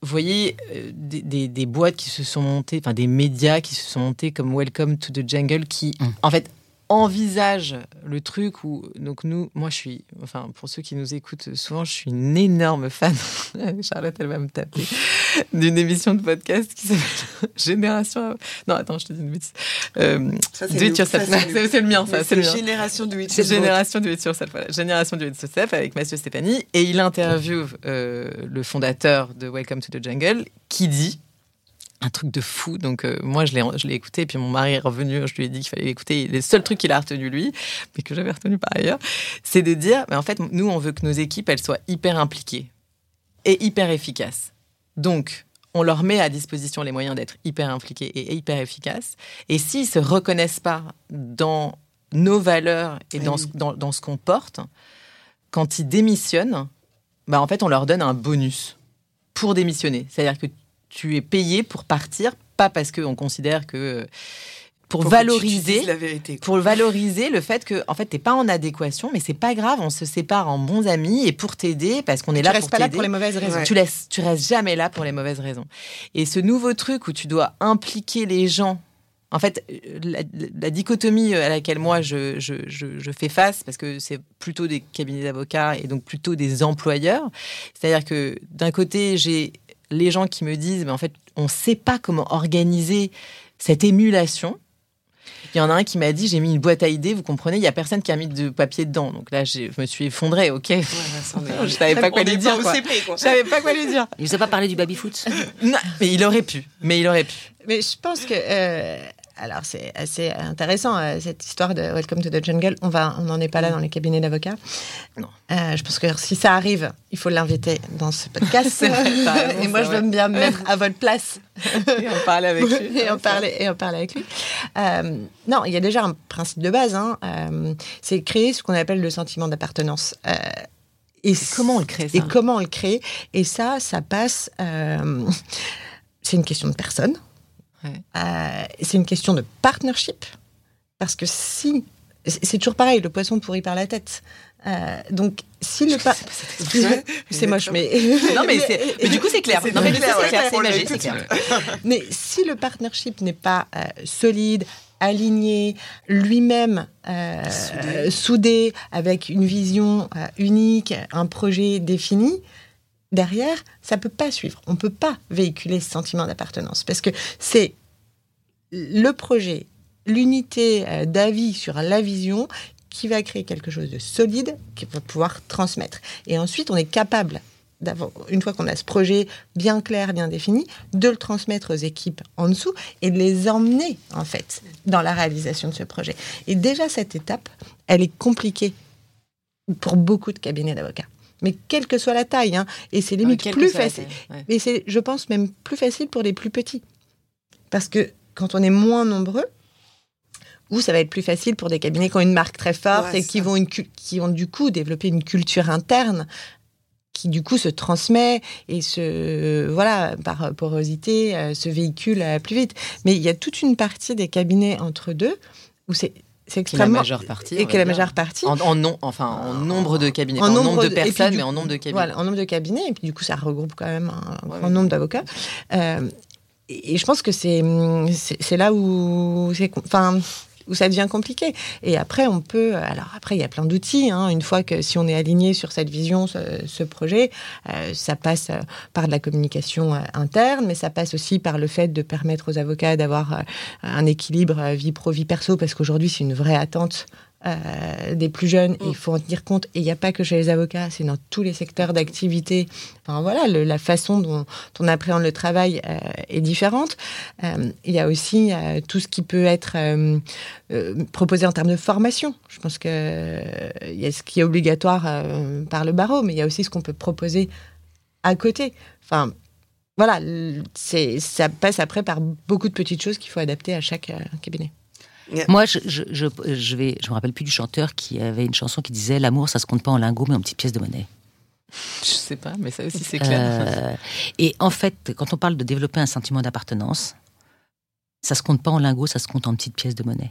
Vous voyez euh, des, des, des boîtes qui se sont montées, enfin des médias qui se sont montés comme Welcome to the Jungle, qui mmh. en fait envisagent le truc où donc nous, moi je suis, enfin pour ceux qui nous écoutent souvent, je suis une énorme fan. Charlotte, elle va me taper d'une émission de podcast qui s'appelle Génération. Non, attends, je te dis une bêtise. Euh, ça c'est, Do It Yourself. Ça, c'est, c'est, c'est le mien, ça. C'est, c'est le Génération Do It Yourself. Génération Do It Yourself. Voilà. Génération Do It Yourself avec Monsieur Stéphanie, et il interviewe euh, le fondateur de Welcome to the Jungle qui dit un truc de fou. Donc euh, moi je l'ai, je l'ai écouté, et puis mon mari est revenu, je lui ai dit qu'il fallait l'écouter. Le seul truc qu'il a retenu lui, mais que j'avais retenu par ailleurs, c'est de dire, mais en fait nous on veut que nos équipes elles soient hyper impliquées et hyper efficaces. Donc, on leur met à disposition les moyens d'être hyper impliqués et hyper efficaces. Et s'ils ne se reconnaissent pas dans nos valeurs et oui. dans, ce, dans, dans ce qu'on porte, quand ils démissionnent, bah en fait, on leur donne un bonus pour démissionner. C'est-à-dire que tu es payé pour partir, pas parce qu'on considère que... Pour, pour valoriser la vérité, pour valoriser le fait que en fait t'es pas en adéquation, mais c'est pas grave, on se sépare en bons amis et pour t'aider parce qu'on est là pour t'aider. Tu restes pas là pour les mauvaises raisons. Ouais. Tu laisses, tu restes jamais là pour les mauvaises raisons. Et ce nouveau truc où tu dois impliquer les gens. En fait, la, la dichotomie à laquelle moi je, je, je, je fais face, parce que c'est plutôt des cabinets d'avocats et donc plutôt des employeurs, c'est-à-dire que d'un côté j'ai les gens qui me disent mais en fait on sait pas comment organiser cette émulation. Il y en a un qui m'a dit, j'ai mis une boîte à idées, vous comprenez, il n'y a personne qui a mis de papier dedans. Donc là, je me suis effondrée, ok. Ouais, Vincent, je ne savais pas quoi lui dire. Quoi. C P, quoi. Je savais pas quoi lui dire. Il ne nous a pas parlé du baby-foot. Non, mais il aurait pu. Mais il aurait pu. Mais je pense que... Euh, alors, c'est assez intéressant, euh, cette histoire de Welcome to the Jungle. On n'en est pas là dans les cabinets d'avocats. Non. Euh, je pense que si ça arrive, il faut l'inviter dans ce podcast. C'est vrai, vraiment, et moi, je veux bien me mettre à votre place. Et en parler avec lui. Et en parler, et en parler avec lui. Euh, non, il y a déjà un principe de base. Hein, euh, c'est créer ce qu'on appelle le sentiment d'appartenance. Euh, et, et comment on le crée, ça ? Et comment on le crée. Et ça, ça passe... Euh, c'est une question de personne. Ouais. Euh, c'est une question de partnership. Parce que si... C'est toujours pareil, le poisson pourrit par la tête. Euh, donc, si le pas... C'est, pas c'est moche, mais... non, mais, c'est... mais du coup, c'est clair. C'est non, mais du coup, c'est clair, c'est imagé, c'est clair. Mais si le partnership n'est pas euh, solide, aligné, lui-même euh, soudé. Euh, soudé, avec une vision euh, unique, un projet défini, derrière, ça ne peut pas suivre. On ne peut pas véhiculer ce sentiment d'appartenance. Parce que c'est le projet... l'unité d'avis sur la vision qui va créer quelque chose de solide, qui va pouvoir transmettre. Et ensuite, on est capable, d'avoir, une fois qu'on a ce projet bien clair, bien défini, de le transmettre aux équipes en dessous et de les emmener, en fait, dans la réalisation de ce projet. Et déjà, cette étape, elle est compliquée pour beaucoup de cabinets d'avocats. Mais quelle que soit la taille, hein, et c'est limite ouais, plus facile. Ouais. Mais c'est, je pense, même plus facile pour les plus petits. Parce que quand on est moins nombreux, où ça va être plus facile pour des cabinets qui ont une marque très forte ouais, et qui vont, une, qui vont du coup développer une culture interne qui du coup se transmet et se, euh, voilà, par porosité, euh, se véhicule euh, plus vite. Mais il y a toute une partie des cabinets entre deux où c'est, c'est extrêmement... Et que la majeure partie. Et que la majeure partie... En, en, non, enfin, en nombre de cabinets, en, en nombre de, de personnes, du, mais en nombre de cabinets. Voilà, en nombre de cabinets, et puis du coup ça regroupe quand même un ouais, grand nombre d'avocats. Euh, et, et je pense que c'est, c'est, c'est là où... C'est, enfin... où ça devient compliqué. Et après, on peut... Alors après, il y a plein d'outils. Hein. Une fois que si on est aligné sur cette vision, ce, ce projet, euh, ça passe euh, par de la communication euh, interne, mais ça passe aussi par le fait de permettre aux avocats d'avoir euh, un équilibre euh, vie pro, vie perso, parce qu'aujourd'hui, c'est une vraie attente Euh, des plus jeunes, il faut en tenir compte. Et il n'y a pas que chez les avocats, c'est dans tous les secteurs d'activité. Enfin, voilà, le, la façon dont on appréhende le travail euh, est différente. Euh, il y a aussi euh, tout ce qui peut être euh, euh, proposé en termes de formation. Je pense qu'il euh, y a ce qui est obligatoire euh, par le barreau, mais il y a aussi ce qu'on peut proposer à côté. Enfin, voilà, c'est, ça passe après par beaucoup de petites choses qu'il faut adapter à chaque euh, cabinet. Yeah. Moi, je, je, je, je, vais, je me rappelle plus du chanteur qui avait une chanson qui disait « L'amour, ça se compte pas en lingots, mais en petites pièces de monnaie ». Je sais pas, mais ça aussi, c'est clair. Euh, et en fait, quand on parle de développer un sentiment d'appartenance, ça se compte pas en lingots, ça se compte en petites pièces de monnaie.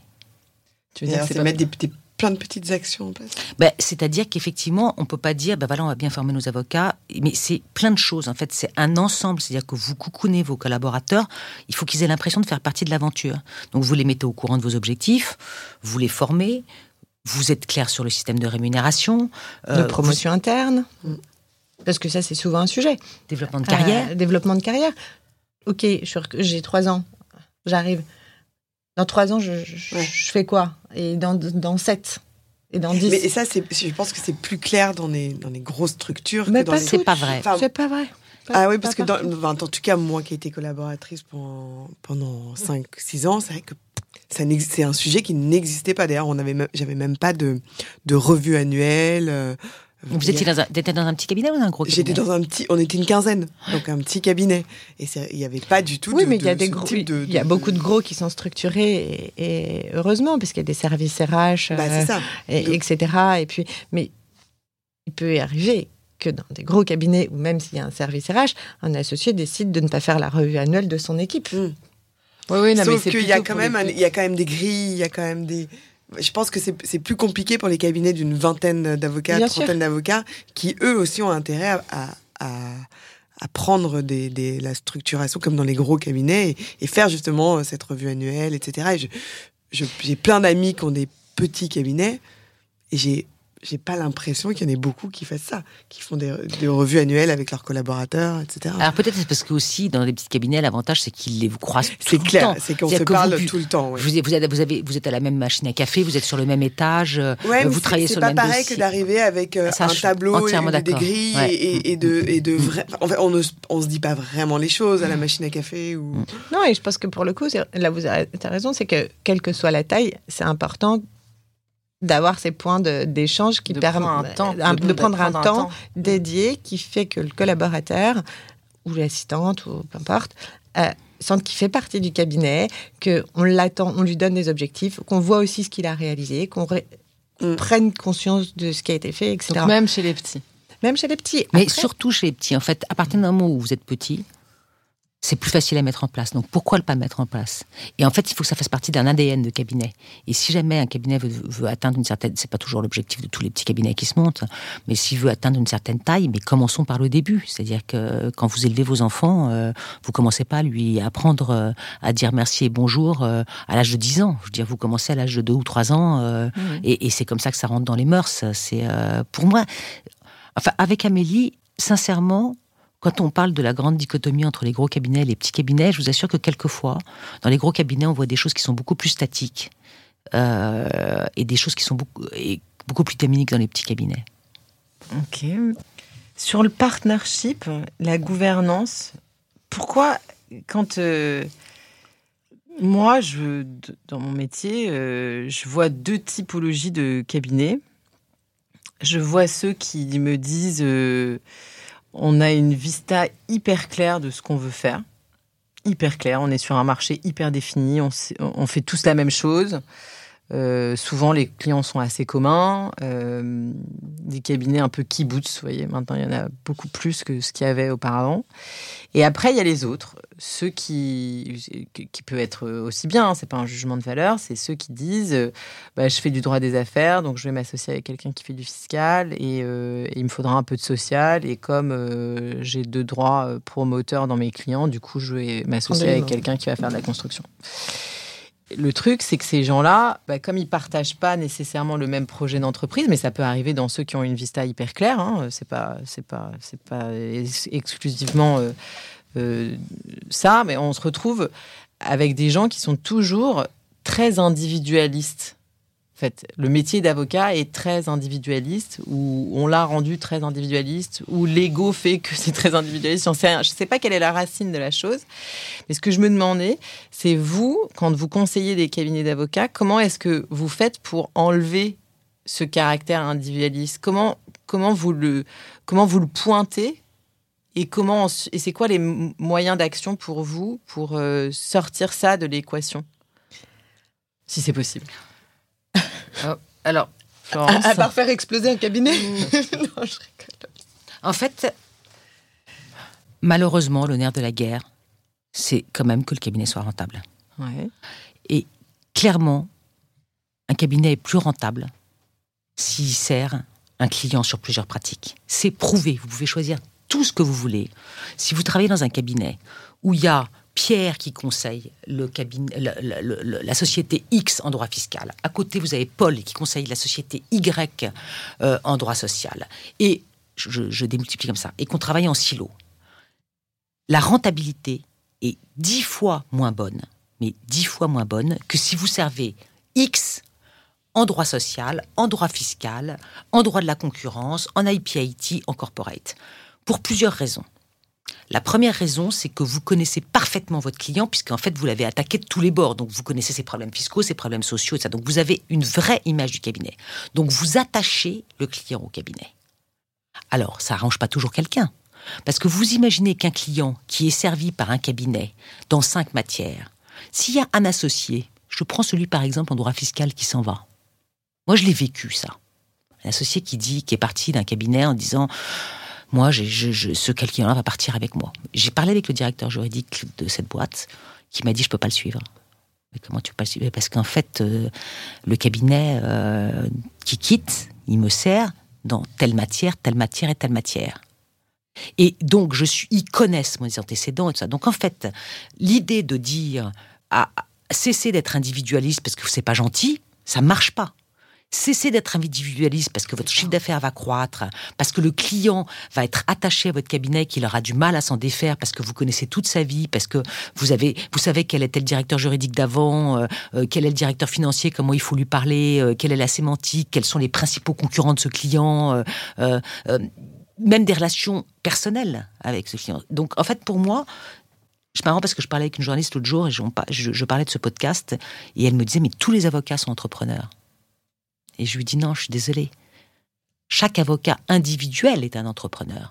Tu veux dire, c'est, c'est mettre des, des, plein de petites actions en place. Ben, c'est-à-dire qu'effectivement, on peut pas dire ben « voilà, on va bien former nos avocats », mais c'est plein de choses. En fait, c'est un ensemble, c'est-à-dire que vous coucounez vos collaborateurs, il faut qu'ils aient l'impression de faire partie de l'aventure. Donc, vous les mettez au courant de vos objectifs, vous les formez, vous êtes clair sur le système de rémunération. Euh, de promotion vous... interne, parce que ça, c'est souvent un sujet. Développement de carrière. Euh, développement de carrière. Ok, je... j'ai trois ans, j'arrive... Dans trois ans, je, je, ouais. je fais quoi ? Et dans, dans sept ? Et dans dix ? Mais et ça, c'est, je pense que c'est plus clair dans les, dans les grosses structures. Mais que dans pas les... c'est pas vrai. Enfin, c'est pas vrai. Pas, ah oui, parce que dans, en tout cas, moi qui ai été collaboratrice pendant, pendant cinq six ans, c'est vrai que ça, c'est un sujet qui n'existait pas. D'ailleurs, on avait, j'avais même pas de, de revue annuelle. Euh, Vous étiez dans, un, étiez dans un petit cabinet ou dans un gros cabinet ? J'étais dans un petit... On était une quinzaine, donc un petit cabinet. Et il n'y avait pas du tout de... Oui, mais il y a des gros... Il de, de... y a beaucoup de gros qui sont structurés, et, et heureusement, parce qu'il y a des services R H, bah, euh, et, donc... et cetera. Et puis, mais il peut y arriver que dans des gros cabinets, ou même s'il y a un service R H, un associé décide de ne pas faire la revue annuelle de son équipe. Mmh. Oui, oui, non, sauf qu'il y, y a quand même des grilles, il y a quand même des... Je pense que c'est, c'est plus compliqué pour les cabinets d'une vingtaine d'avocats, bien trentaine sûr. D'avocats, qui eux aussi ont intérêt à, à, à prendre des, des, la structuration comme dans les gros cabinets et, et faire justement cette revue annuelle, et cetera. Et je, je, j'ai plein d'amis qui ont des petits cabinets et j'ai, j'ai pas l'impression qu'il y en ait beaucoup qui fassent ça, qui font des, des revues annuelles avec leurs collaborateurs, et cetera. Alors peut-être c'est parce que aussi dans les petits cabinets, l'avantage c'est qu'ils les croisent tout c'est le clair, temps. C'est clair, c'est qu'on c'est-à-dire se parle vous, tout le temps. Oui. Vous, vous, avez, vous, avez, vous êtes à la même machine à café, vous êtes sur le même étage, ouais, vous travaillez sur le même dossier. C'est pas pareil que d'arriver avec euh, un tableau et des grilles ouais. et, et de, et de vrais... En fait, on ne on se dit pas vraiment les choses à la machine à café. Ou... Non, et je pense que pour le coup, c'est... là vous avez raison, c'est que quelle que soit la taille, c'est important d'avoir ces points de, d'échange qui permettent de, de, de, de prendre un, un temps dédié qui fait que le collaborateur ou l'assistante ou peu importe euh, sente qu'il fait partie du cabinet, qu'on l'attend, on lui donne des objectifs, qu'on voit aussi ce qu'il a réalisé, qu'on, ré, qu'on mm. prenne conscience de ce qui a été fait, et cetera. Donc même chez les petits. Même chez les petits. Après, mais surtout chez les petits. En fait, à partir d'un moment où vous êtes petit, c'est plus facile à mettre en place. Donc, pourquoi le pas mettre en place ? Et en fait, il faut que ça fasse partie d'un A D N de cabinet. Et si jamais un cabinet veut, veut atteindre une certaine... C'est pas toujours l'objectif de tous les petits cabinets qui se montent, mais s'il veut atteindre une certaine taille, mais commençons par le début. C'est-à-dire que quand vous élevez vos enfants, euh, vous commencez pas à lui apprendre euh, à dire merci et bonjour euh, à l'âge de dix ans. Je veux dire, vous commencez à l'âge de deux ou trois ans, euh, mmh. et, et c'est comme ça que ça rentre dans les mœurs. C'est, euh, pour moi... Enfin, avec Amélie, sincèrement... Quand on parle de la grande dichotomie entre les gros cabinets et les petits cabinets, je vous assure que quelquefois, dans les gros cabinets, on voit des choses qui sont beaucoup plus statiques euh, et des choses qui sont beaucoup, et beaucoup plus dynamiques dans les petits cabinets. Ok. Sur le partnership, la gouvernance, pourquoi, quand euh, moi, je, dans mon métier, euh, je vois deux typologies de cabinets. Je vois ceux qui me disent... Euh, on a une vista hyper claire de ce qu'on veut faire. Hyper claire. On est sur un marché hyper défini. On, on fait tous la même chose. Euh, souvent, les clients sont assez communs. Euh, des cabinets un peu kibbutz, vous voyez. Maintenant, il y en a beaucoup plus que ce qu'il y avait auparavant. Et après, il y a les autres. Ceux qui, qui peut être aussi bien, hein, c'est pas un jugement de valeur, c'est ceux qui disent euh, bah, je fais du droit des affaires, donc je vais m'associer avec quelqu'un qui fait du fiscal et, euh, et il me faudra un peu de social. Et comme euh, j'ai deux droits promoteurs dans mes clients, du coup, je vais m'associer avec quelqu'un qui va faire de la construction. Le truc, c'est que ces gens-là, bah, comme ils ne partagent pas nécessairement le même projet d'entreprise, mais ça peut arriver dans ceux qui ont une vista hyper claire, hein, c'est pas, c'est pas, c'est pas exclusivement euh, euh, ça, mais on se retrouve avec des gens qui sont toujours très individualistes. fait. Le métier d'avocat est très individualiste, ou on l'a rendu très individualiste, ou l'ego fait que c'est très individualiste. Je ne sais, sais pas quelle est la racine de la chose. Mais ce que je me demandais, c'est vous, quand vous conseillez des cabinets d'avocats, comment est-ce que vous faites pour enlever ce caractère individualiste ? Comment, comment, vous le, comment vous le pointez ? Et, comment, et c'est quoi les moyens d'action pour vous, pour euh, sortir ça de l'équation ? Si c'est possible. Oh. Alors, Florence... à, à part faire exploser un cabinet. Non, je rigole. En fait, malheureusement, le nerf de la guerre, c'est quand même que le cabinet soit rentable. Ouais. Et clairement, un cabinet est plus rentable s'il sert un client sur plusieurs pratiques. C'est prouvé. Vous pouvez choisir tout ce que vous voulez. Si vous travaillez dans un cabinet où il y a Pierre qui conseille le cabinet, le, le, le, la société X en droit fiscal. À côté, vous avez Paul qui conseille la société Y euh, en droit social. Et je, je démultiplie comme ça. Et qu'on travaille en silo. La rentabilité est dix fois moins bonne, mais dix fois moins bonne que si vous servez X en droit social, en droit fiscal, en droit de la concurrence, en I P I T, en corporate. Pour plusieurs raisons. La première raison, c'est que vous connaissez parfaitement votre client, puisqu'en fait, vous l'avez attaqué de tous les bords. Donc, vous connaissez ses problèmes fiscaux, ses problèmes sociaux, et cetera. Donc, vous avez une vraie image du cabinet. Donc, vous attachez le client au cabinet. Alors, ça n'arrange pas toujours quelqu'un. Parce que vous imaginez qu'un client qui est servi par un cabinet dans cinq matières, s'il y a un associé, je prends celui, par exemple, en droit fiscal qui s'en va. Moi, je l'ai vécu, ça. Un associé qui dit, qui est parti d'un cabinet en disant... Moi, je, je, je, ce quelqu'un-là va partir avec moi. J'ai parlé avec le directeur juridique de cette boîte qui m'a dit « je ne peux pas le suivre ». Mais comment tu peux pas le suivre ? Parce qu'en fait, euh, le cabinet euh, qui quitte, il me sert dans telle matière, telle matière et telle matière. Et donc, je suis, ils connaissent mes antécédents et tout ça. Donc en fait, l'idée de dire à, à cesser d'être individualiste parce que ce n'est pas gentil, ça ne marche pas. Cessez d'être individualiste parce que votre chiffre d'affaires va croître, parce que le client va être attaché à votre cabinet, qu'il aura du mal à s'en défaire, parce que vous connaissez toute sa vie, parce que vous, avez, vous savez quel était le directeur juridique d'avant, euh, quel est le directeur financier, comment il faut lui parler, euh, quelle est la sémantique, quels sont les principaux concurrents de ce client, euh, euh, euh, même des relations personnelles avec ce client. Donc en fait pour moi, c'est marrant parce que je parlais avec une journaliste l'autre jour et je, je, je parlais de ce podcast et elle me disait mais tous les avocats sont entrepreneurs. Et je lui dis non, je suis désolée. Chaque avocat individuel est un entrepreneur.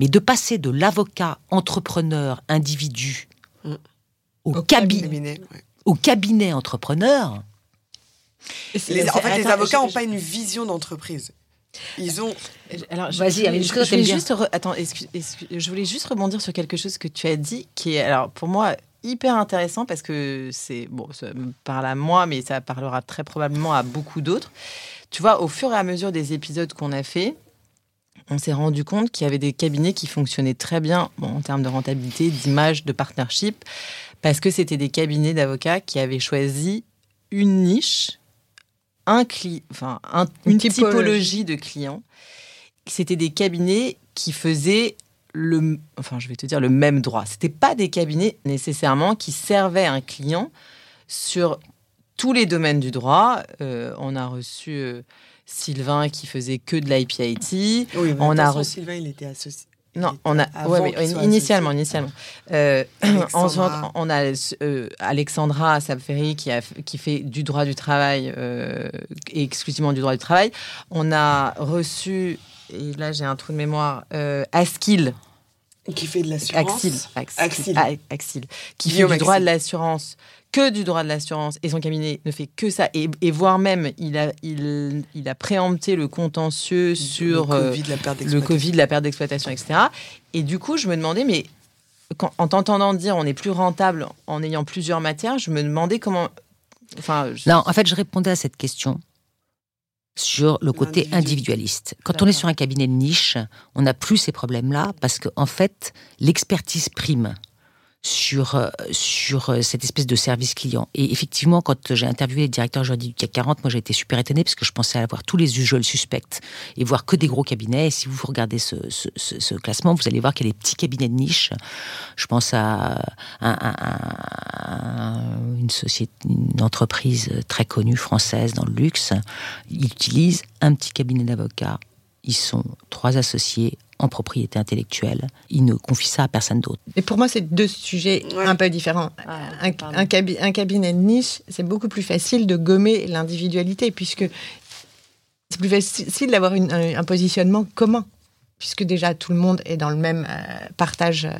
Mais de passer de l'avocat entrepreneur individu mmh. au, au, cabi- cabinet, ouais. au cabinet entrepreneur... Les, en fait, attends, les avocats n'ont je... pas une vision d'entreprise. Ils ont... Alors, je, Vas-y, allez, je, je, je, voulais juste re... Attends, excuse, excuse, je voulais juste rebondir sur quelque chose que tu as dit, qui est, alors, pour moi... hyper intéressant parce que c'est bon, ça me parle à moi, mais ça parlera très probablement à beaucoup d'autres. Tu vois, au fur et à mesure des épisodes qu'on a fait, on s'est rendu compte qu'il y avait des cabinets qui fonctionnaient très bien bon, en termes de rentabilité, d'image, de partnership, parce que c'était des cabinets d'avocats qui avaient choisi une niche, un cli- enfin, un, une, une typologie. typologie de clients. C'était des cabinets qui faisaient Le, enfin, je vais te dire le même droit. C'était pas des cabinets nécessairement qui servaient un client sur tous les domaines du droit. Euh, on a reçu euh, Sylvain qui faisait que de l'I P I T. Oui, on a reçu Sylvain, il était associé. Non, on a ouais, mais, initialement, initialement. Euh, ensuite, on a euh, Alexandra Saféri qui a qui fait du droit du travail euh, et exclusivement du droit du travail. On a reçu et là, j'ai un trou de mémoire. Euh, Axil. Qui fait de l'assurance. Axil. Axil. Axil. Axil. Axil. Qui Guillaume fait du droit Axil. de l'assurance. Que du droit de l'assurance. Et son cabinet ne fait que ça. Et, et voire même, il a, il, il a préempté le contentieux sur le Covid, euh, le Covid, la perte d'exploitation, et cetera. Et du coup, je me demandais, mais quand, en t'entendant dire on est plus rentable en ayant plusieurs matières, je me demandais comment... Enfin, je... Non, en fait, je répondais à cette question. Sur le côté individualiste. Quand D'accord. on est sur un cabinet de niche, on n'a plus ces problèmes-là parce qu'en en fait, l'expertise prime sur, sur cette espèce de service client. Et effectivement, quand j'ai interviewé les directeurs juridiques du C A C quarante, moi j'ai été super étonnée parce que je pensais avoir tous les usuels suspects et voir que des gros cabinets. Et si vous regardez ce, ce, ce, ce classement, vous allez voir qu'il y a des petits cabinets de niche. Je pense à un, un, un, un, une société, une entreprise très connue française dans le luxe. Ils utilisent un petit cabinet d'avocats. Ils sont trois associés en propriété intellectuelle. Ils ne confient ça à personne d'autre. Et pour moi, c'est deux sujets ouais. un peu différents. Ah, un, un, cabi- un cabinet de niche, c'est beaucoup plus facile de gommer l'individualité, puisque c'est plus facile d'avoir une, un positionnement commun, puisque déjà tout le monde est dans le même euh, partage, euh,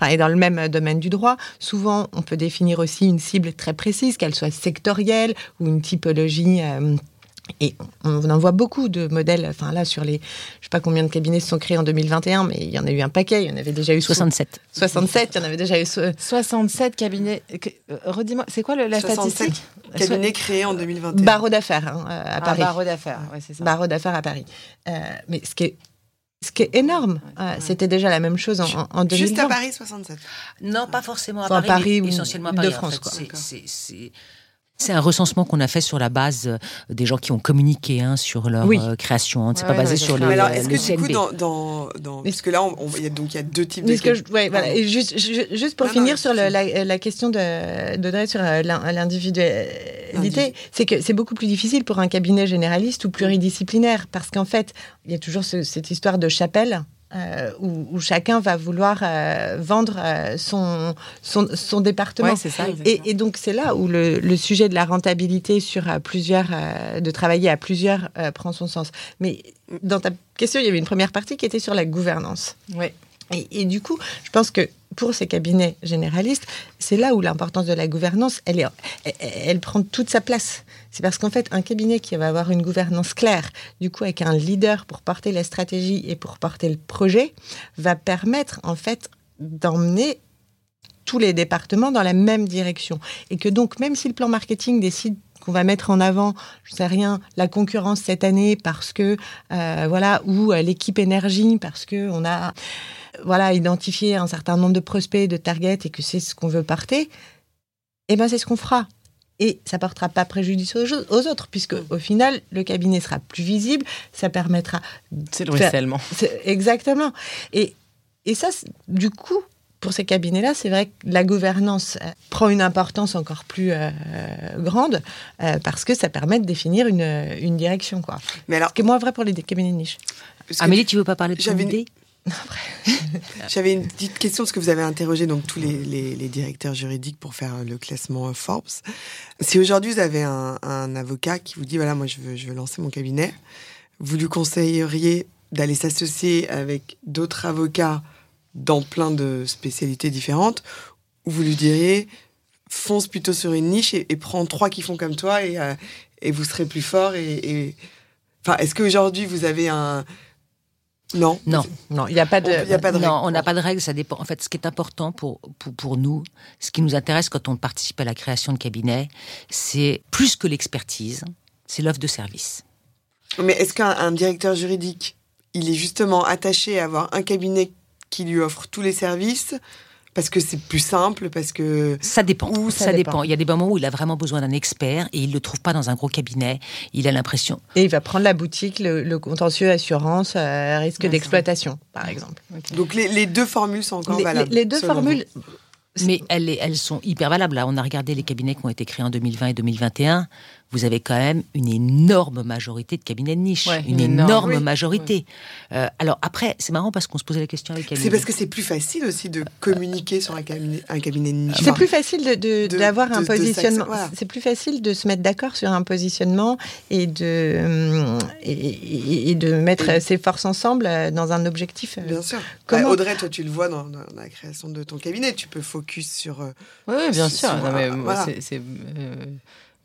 enfin est dans le même domaine du droit. Souvent, on peut définir aussi une cible très précise, qu'elle soit sectorielle ou une typologie. Euh, et on en voit beaucoup de modèles. Enfin là, sur les, je sais pas combien de cabinets se sont créés en deux mille vingt et un, mais il y en a eu un paquet. Il y en avait déjà eu soixante-sept. soixante-sept, il y en avait déjà eu soixante-sept cabinets. Redis-moi, c'est quoi le, la statistique? Cabinet créé en deux mille vingt et un. Barreau d'affaires hein, à Paris. Ah, barreau d'affaires, oui, c'est ça. Barreau d'affaires à Paris. Euh, mais ce qui est Ce qui est énorme. Ouais, ouais. C'était déjà la même chose en, en deux mille vingt. Juste à Paris, soixante-sept. Non, pas forcément à Paris, Paris mais essentiellement à Paris. De France, en fait. quoi. C'est, c'est, c'est, c'est un recensement qu'on a fait sur la base des gens qui ont communiqué hein, sur leur oui. création. C'est ouais, pas ouais, basé ouais, sur le, alors, est-ce le que, C N B. Du coup, dans, dans, dans, parce que là, on, on, y a, donc il y a deux types mais de... Que je, ouais, voilà. Et juste, je, juste pour ah, finir non, sur le, la, la question de, d'Audrey sur l'individualité, L'indiv... c'est que c'est beaucoup plus difficile pour un cabinet généraliste ou pluridisciplinaire, parce qu'en fait, il y a toujours ce, cette histoire de chapelle. Euh, où, où chacun va vouloir euh, vendre euh, son, son, son département. Ouais, c'est ça, et, et donc, c'est là où le, le sujet de la rentabilité sur euh, plusieurs, euh, de travailler à plusieurs euh, prend son sens. Mais dans ta question, il y avait une première partie qui était sur la gouvernance. Ouais. Et, et du coup, je pense que pour ces cabinets généralistes, c'est là où l'importance de la gouvernance, elle, est, elle, elle prend toute sa place. C'est parce qu'en fait, un cabinet qui va avoir une gouvernance claire, du coup avec un leader pour porter la stratégie et pour porter le projet, va permettre en fait d'emmener tous les départements dans la même direction. Et que donc, même si le plan marketing décide qu'on va mettre en avant, je ne sais rien, la concurrence cette année parce que, euh, voilà, ou euh, l'équipe énergie parce qu'on a, voilà, identifié un certain nombre de prospects, de targets et que c'est ce qu'on veut porter, eh bien, c'est ce qu'on fera. Et ça ne portera pas préjudice aux autres, puisque au final, le cabinet sera plus visible, ça permettra... C'est le ruissellement. Exactement. Et, et ça, du coup, pour ces cabinets-là, c'est vrai que la gouvernance euh, prend une importance encore plus euh, grande, euh, parce que ça permet de définir une, une direction, quoi. Mais alors... Ce qui est moins vrai pour les cabinets de niche. Amélie, tu ne veux pas parler de ton idée ? J'avais une petite question, parce que vous avez interrogé donc, tous les, les, les directeurs juridiques pour faire le classement Forbes. Si aujourd'hui vous avez un, un avocat qui vous dit voilà, moi je veux, je veux lancer mon cabinet, vous lui conseilleriez d'aller s'associer avec d'autres avocats dans plein de spécialités différentes, ou vous lui diriez fonce plutôt sur une niche et, et prends trois qui font comme toi et, euh, et vous serez plus fort et, et... Enfin, est-ce qu'aujourd'hui vous avez un... Non, non, non, il n'y a pas de, il y a pas de règles. Non, on n'a pas de règles, ça dépend. En fait, ce qui est important pour, pour, pour nous, ce qui nous intéresse quand on participe à la création de cabinet, c'est plus que l'expertise, c'est l'offre de service. Mais est-ce qu'un un directeur juridique, il est justement attaché à avoir un cabinet qui lui offre tous les services ? Parce que c'est plus simple, parce que... Ça dépend, Ou ça, ça dépend. dépend. Il y a des moments où il a vraiment besoin d'un expert et il ne le trouve pas dans un gros cabinet. Il a l'impression... Et il va prendre la boutique, le, le contentieux assurance, euh, risque ouais, d'exploitation, par exemple. Okay. Donc les, les deux formules sont encore les, valables. Les, les deux formules... Vous. Mais elles, elles sont hyper valables. Là, on a regardé les cabinets qui ont été créés en deux mille vingt et deux mille vingt et un. Vous avez quand même une énorme majorité de cabinets de niche. Ouais, une énorme, énorme oui. majorité. Euh, alors après, c'est marrant parce qu'on se posait la question avec Amélie. C'est parce que c'est plus facile aussi de communiquer euh, sur un cabinet, un cabinet de niche. C'est plus facile de, de, de, d'avoir de, un positionnement. De, de voilà. C'est plus facile de se mettre d'accord sur un positionnement et de, et, et de mettre et... ses forces ensemble dans un objectif. Bien euh, sûr. Comment... Audrey, toi, tu le vois dans, dans la création de ton cabinet. Tu peux focus sur... Euh, oui, oui, bien sur, sûr. Sur, non, mais, euh, voilà. C'est... c'est euh...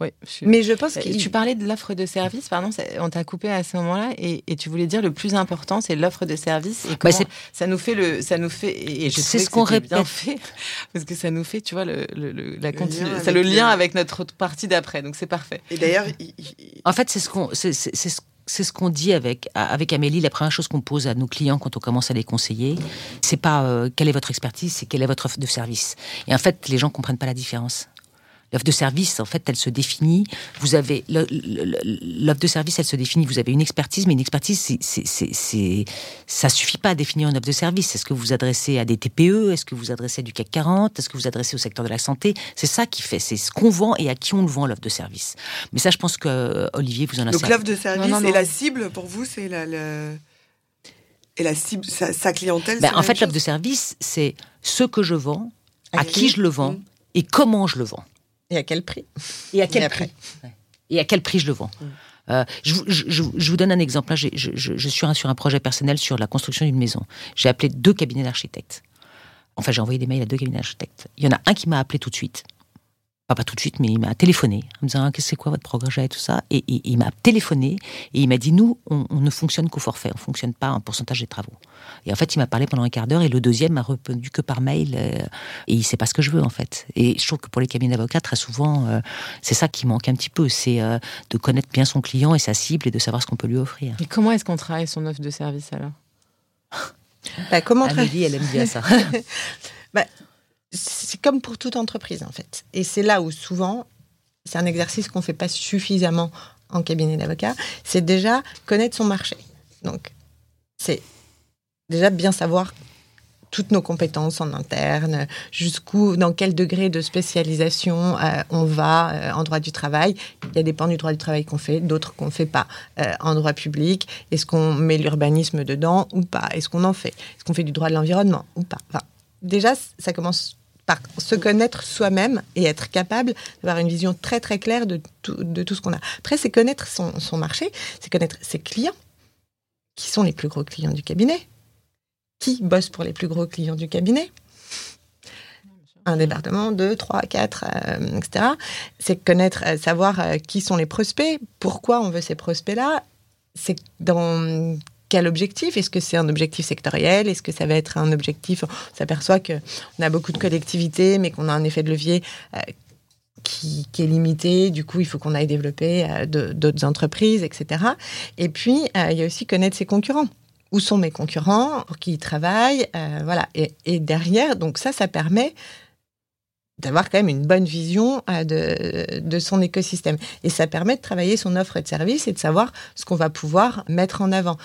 Oui, je suis... Mais je pense que tu parlais de l'offre de service, pardon, on t'a coupé à ce moment-là, et, et tu voulais dire le plus important, c'est l'offre de service. Et bah c'est... ça nous fait le, ça nous fait, et, et je c'est ce qu'on répète, bien fait, parce que ça nous fait, tu vois, le, le, le la continu, ça le lien les... avec notre autre partie d'après, donc c'est parfait. Et d'ailleurs, il... en fait, c'est ce qu'on, c'est, c'est, c'est ce C'est ce qu'on dit avec, avec Amélie. La première chose qu'on pose à nos clients quand on commence à les conseiller, c'est pas euh, quelle est votre expertise, c'est quelle est votre offre de service. Et en fait, les gens comprennent pas la différence. L'offre de service, en fait, elle se définit. Vous avez le, le, l'offre de service, elle se définit. Vous avez une expertise, mais une expertise, c'est, c'est, c'est, c'est, ça suffit pas à définir une offre de service. Est-ce que vous vous adressez à des T P E? Est-ce que vous vous adressez à du C A C quarante? Est-ce que vous vous adressez au secteur de la santé? C'est ça qui fait. C'est ce qu'on vend et à qui on le vend, l'offre de service. Mais ça, je pense que euh, Olivier vous en a. Donc l'offre de service, non, non, non. c'est la cible pour vous, c'est la. la... Et la cible, sa, sa clientèle, ben, c'est en fait, l'offre de service, c'est ce que je vends, à, à qui je le vends, mmh. et comment je le vends. Et à quel prix. Et à quel et prix. Ouais. Et à quel prix je le vends. Mmh. Euh, je, je, je, je vous donne un exemple. Là, je, je, je suis sur un projet personnel sur la construction d'une maison. J'ai appelé deux cabinets d'architectes. Enfin, j'ai envoyé des mails à deux cabinets d'architectes. Il y en a un qui m'a appelé tout de suite. Enfin, pas tout de suite, mais il m'a téléphoné en me disant ah, « c'est quoi votre projet ?» et tout ça. Et, et, et il m'a téléphoné et il m'a dit « Nous, on, on ne fonctionne qu'au forfait, on ne fonctionne pas en pourcentage des travaux. » Et en fait, il m'a parlé pendant un quart d'heure et le deuxième m'a répondu que par mail euh, et il ne sait pas ce que je veux, en fait. Et je trouve que pour les cabinets d'avocats, très souvent, euh, c'est ça qui manque un petit peu, c'est euh, de connaître bien son client et sa cible et de savoir ce qu'on peut lui offrir. Et comment est-ce qu'on travaille son offre de service, alors? bah, comment Amélie, elle aime bien ça. bah... C'est comme pour toute entreprise, en fait. Et c'est là où, souvent, c'est un exercice qu'on ne fait pas suffisamment en cabinet d'avocat, c'est déjà connaître son marché. Donc, c'est déjà bien savoir toutes nos compétences en interne, jusqu'où, dans quel degré de spécialisation euh, on va euh, en droit du travail. Il y a des pans du droit du travail qu'on fait, d'autres qu'on ne fait pas. Euh, en droit public, est-ce qu'on met l'urbanisme dedans ou pas? Est-ce qu'on en fait? Est-ce qu'on fait du droit de l'environnement ou pas? Enfin, déjà, ça commence par se connaître soi-même et être capable d'avoir une vision très très claire de tout, de tout ce qu'on a. Après, c'est connaître son, son marché, c'est connaître ses clients, qui sont les plus gros clients du cabinet, qui bosse pour les plus gros clients du cabinet, un département, deux, trois, quatre, euh, et cetera. C'est connaître, euh, savoir euh, qui sont les prospects, pourquoi on veut ces prospects-là, c'est dans... quel objectif? Est-ce que c'est un objectif sectoriel? Est-ce que ça va être un objectif... On s'aperçoit qu'on a beaucoup de collectivités, mais qu'on a un effet de levier euh, qui, qui est limité. Du coup, il faut qu'on aille développer euh, de, d'autres entreprises, et cetera. Et puis, euh, il y a aussi connaître ses concurrents. Où sont mes concurrents? Pour qui ils travaillent? euh, Voilà. Et, et derrière, donc ça, ça permet d'avoir quand même une bonne vision euh, de, de son écosystème. Et ça permet de travailler son offre de service et de savoir ce qu'on va pouvoir mettre en avant.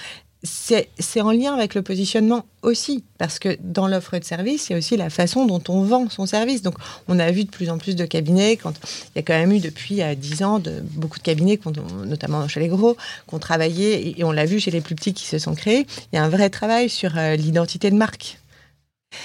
C'est, c'est en lien avec le positionnement aussi, parce que dans l'offre de service, il y a aussi la façon dont on vend son service. Donc, on a vu de plus en plus de cabinets, quand, il y a quand même eu depuis dix ans de, beaucoup de cabinets, notamment chez les gros, qui ont travaillé, et on l'a vu chez les plus petits qui se sont créés, il y a un vrai travail sur l'identité de marque.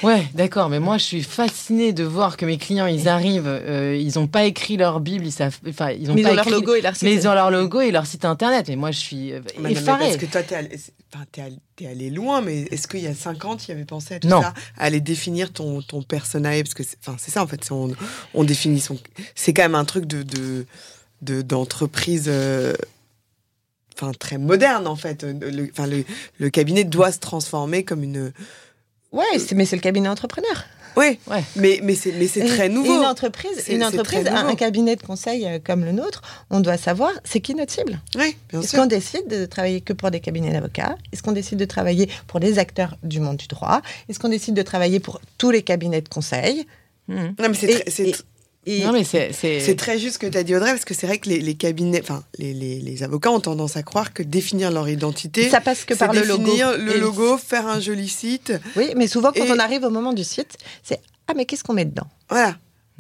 Ouais, d'accord, mais moi je suis fascinée de voir que mes clients, ils arrivent, euh, ils n'ont pas écrit leur Bible, ils savent, enfin, ils ont mais pas ils ont écrit leur logo et leur site. Mais ils ont leur logo et leur site internet, mais moi je suis euh, mais effarée. Non, mais parce que toi t'es allé, enfin, t'es allé, t'es allé loin, mais est-ce qu'il y a cinq ans, tu y avais pensé à tout non. ça, à aller définir ton ton persona, parce que c'est, enfin c'est ça en fait, c'est, on, on définit son, c'est quand même un truc de de, de d'entreprise. Euh, enfin très moderne en fait. Le, enfin le le cabinet doit se transformer comme une. Ouais, c'est, mais c'est le cabinet entrepreneur. Oui, ouais. mais, mais, c'est, mais c'est très nouveau. Une entreprise, c'est, une entreprise un, un cabinet de conseil comme le nôtre, on doit savoir c'est qui notre cible. Oui, bien Est-ce sûr. qu'on décide de travailler que pour des cabinets d'avocats? Est-ce qu'on décide de travailler pour les acteurs du monde du droit? Est-ce qu'on décide de travailler pour tous les cabinets de conseil? Mmh. Non, mais c'est... Et, tr- c'est tr- Et non mais c'est, c'est... c'est très juste ce que tu as dit Audrey, parce que c'est vrai que les, les cabinets, enfin les, les, les avocats ont tendance à croire que définir leur identité, ça passe que par le logo, le logo, faire un joli site. Oui, mais souvent quand et... on arrive au moment du site, c'est ah mais qu'est-ce qu'on met dedans? Voilà.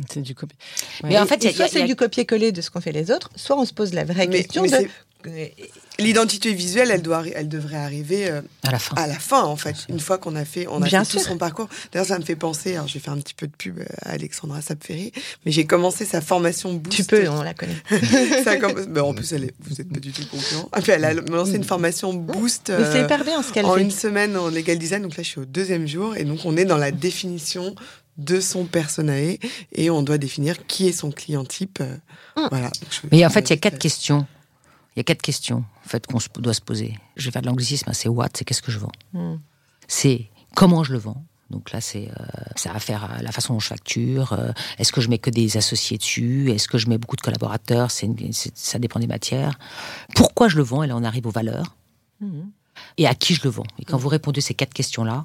C'est du copier. Ouais. Mais en fait, y a, soit y a, c'est y a... du copier-coller de ce qu'ont fait les autres, soit on se pose la vraie mais, question mais de c'est... l'identité visuelle, elle doit, elle devrait arriver euh, à la fin. À la fin, en fait, une fois qu'on a fait, on a Bien fait sûr. tout son parcours. D'ailleurs, ça me fait penser. Alors, je vais faire un petit peu de pub à Alexandra Saféri, mais j'ai commencé sa formation Boost. Tu peux, on la connaît. ça commence... ben, en plus, elle est... vous êtes pas du tout concurrent. Ah, puis elle a lancé une formation Boost. Euh, c'est hyper bien ce qu'elle en fait. En une semaine en legal design. Donc là, je suis au deuxième jour, et donc on est dans la définition de son personae, et on doit définir qui est son client type. Mmh. Voilà. Mais en fait, il y a quatre questions. Il y a quatre questions en fait, qu'on doit se poser. Je vais faire de l'anglicisme, c'est what, c'est qu'est-ce que je vends. Mm. C'est comment je le vends. Donc là, c'est, euh, ça va faire à la façon dont je facture. Euh, est-ce que je mets que des associés dessus? Est-ce que je mets beaucoup de collaborateurs? c'est une, c'est, Ça dépend des matières. Pourquoi je le vends? Et là, on arrive aux valeurs. Mm. Et à qui je le vends? Et quand mm. vous répondez à ces quatre questions-là,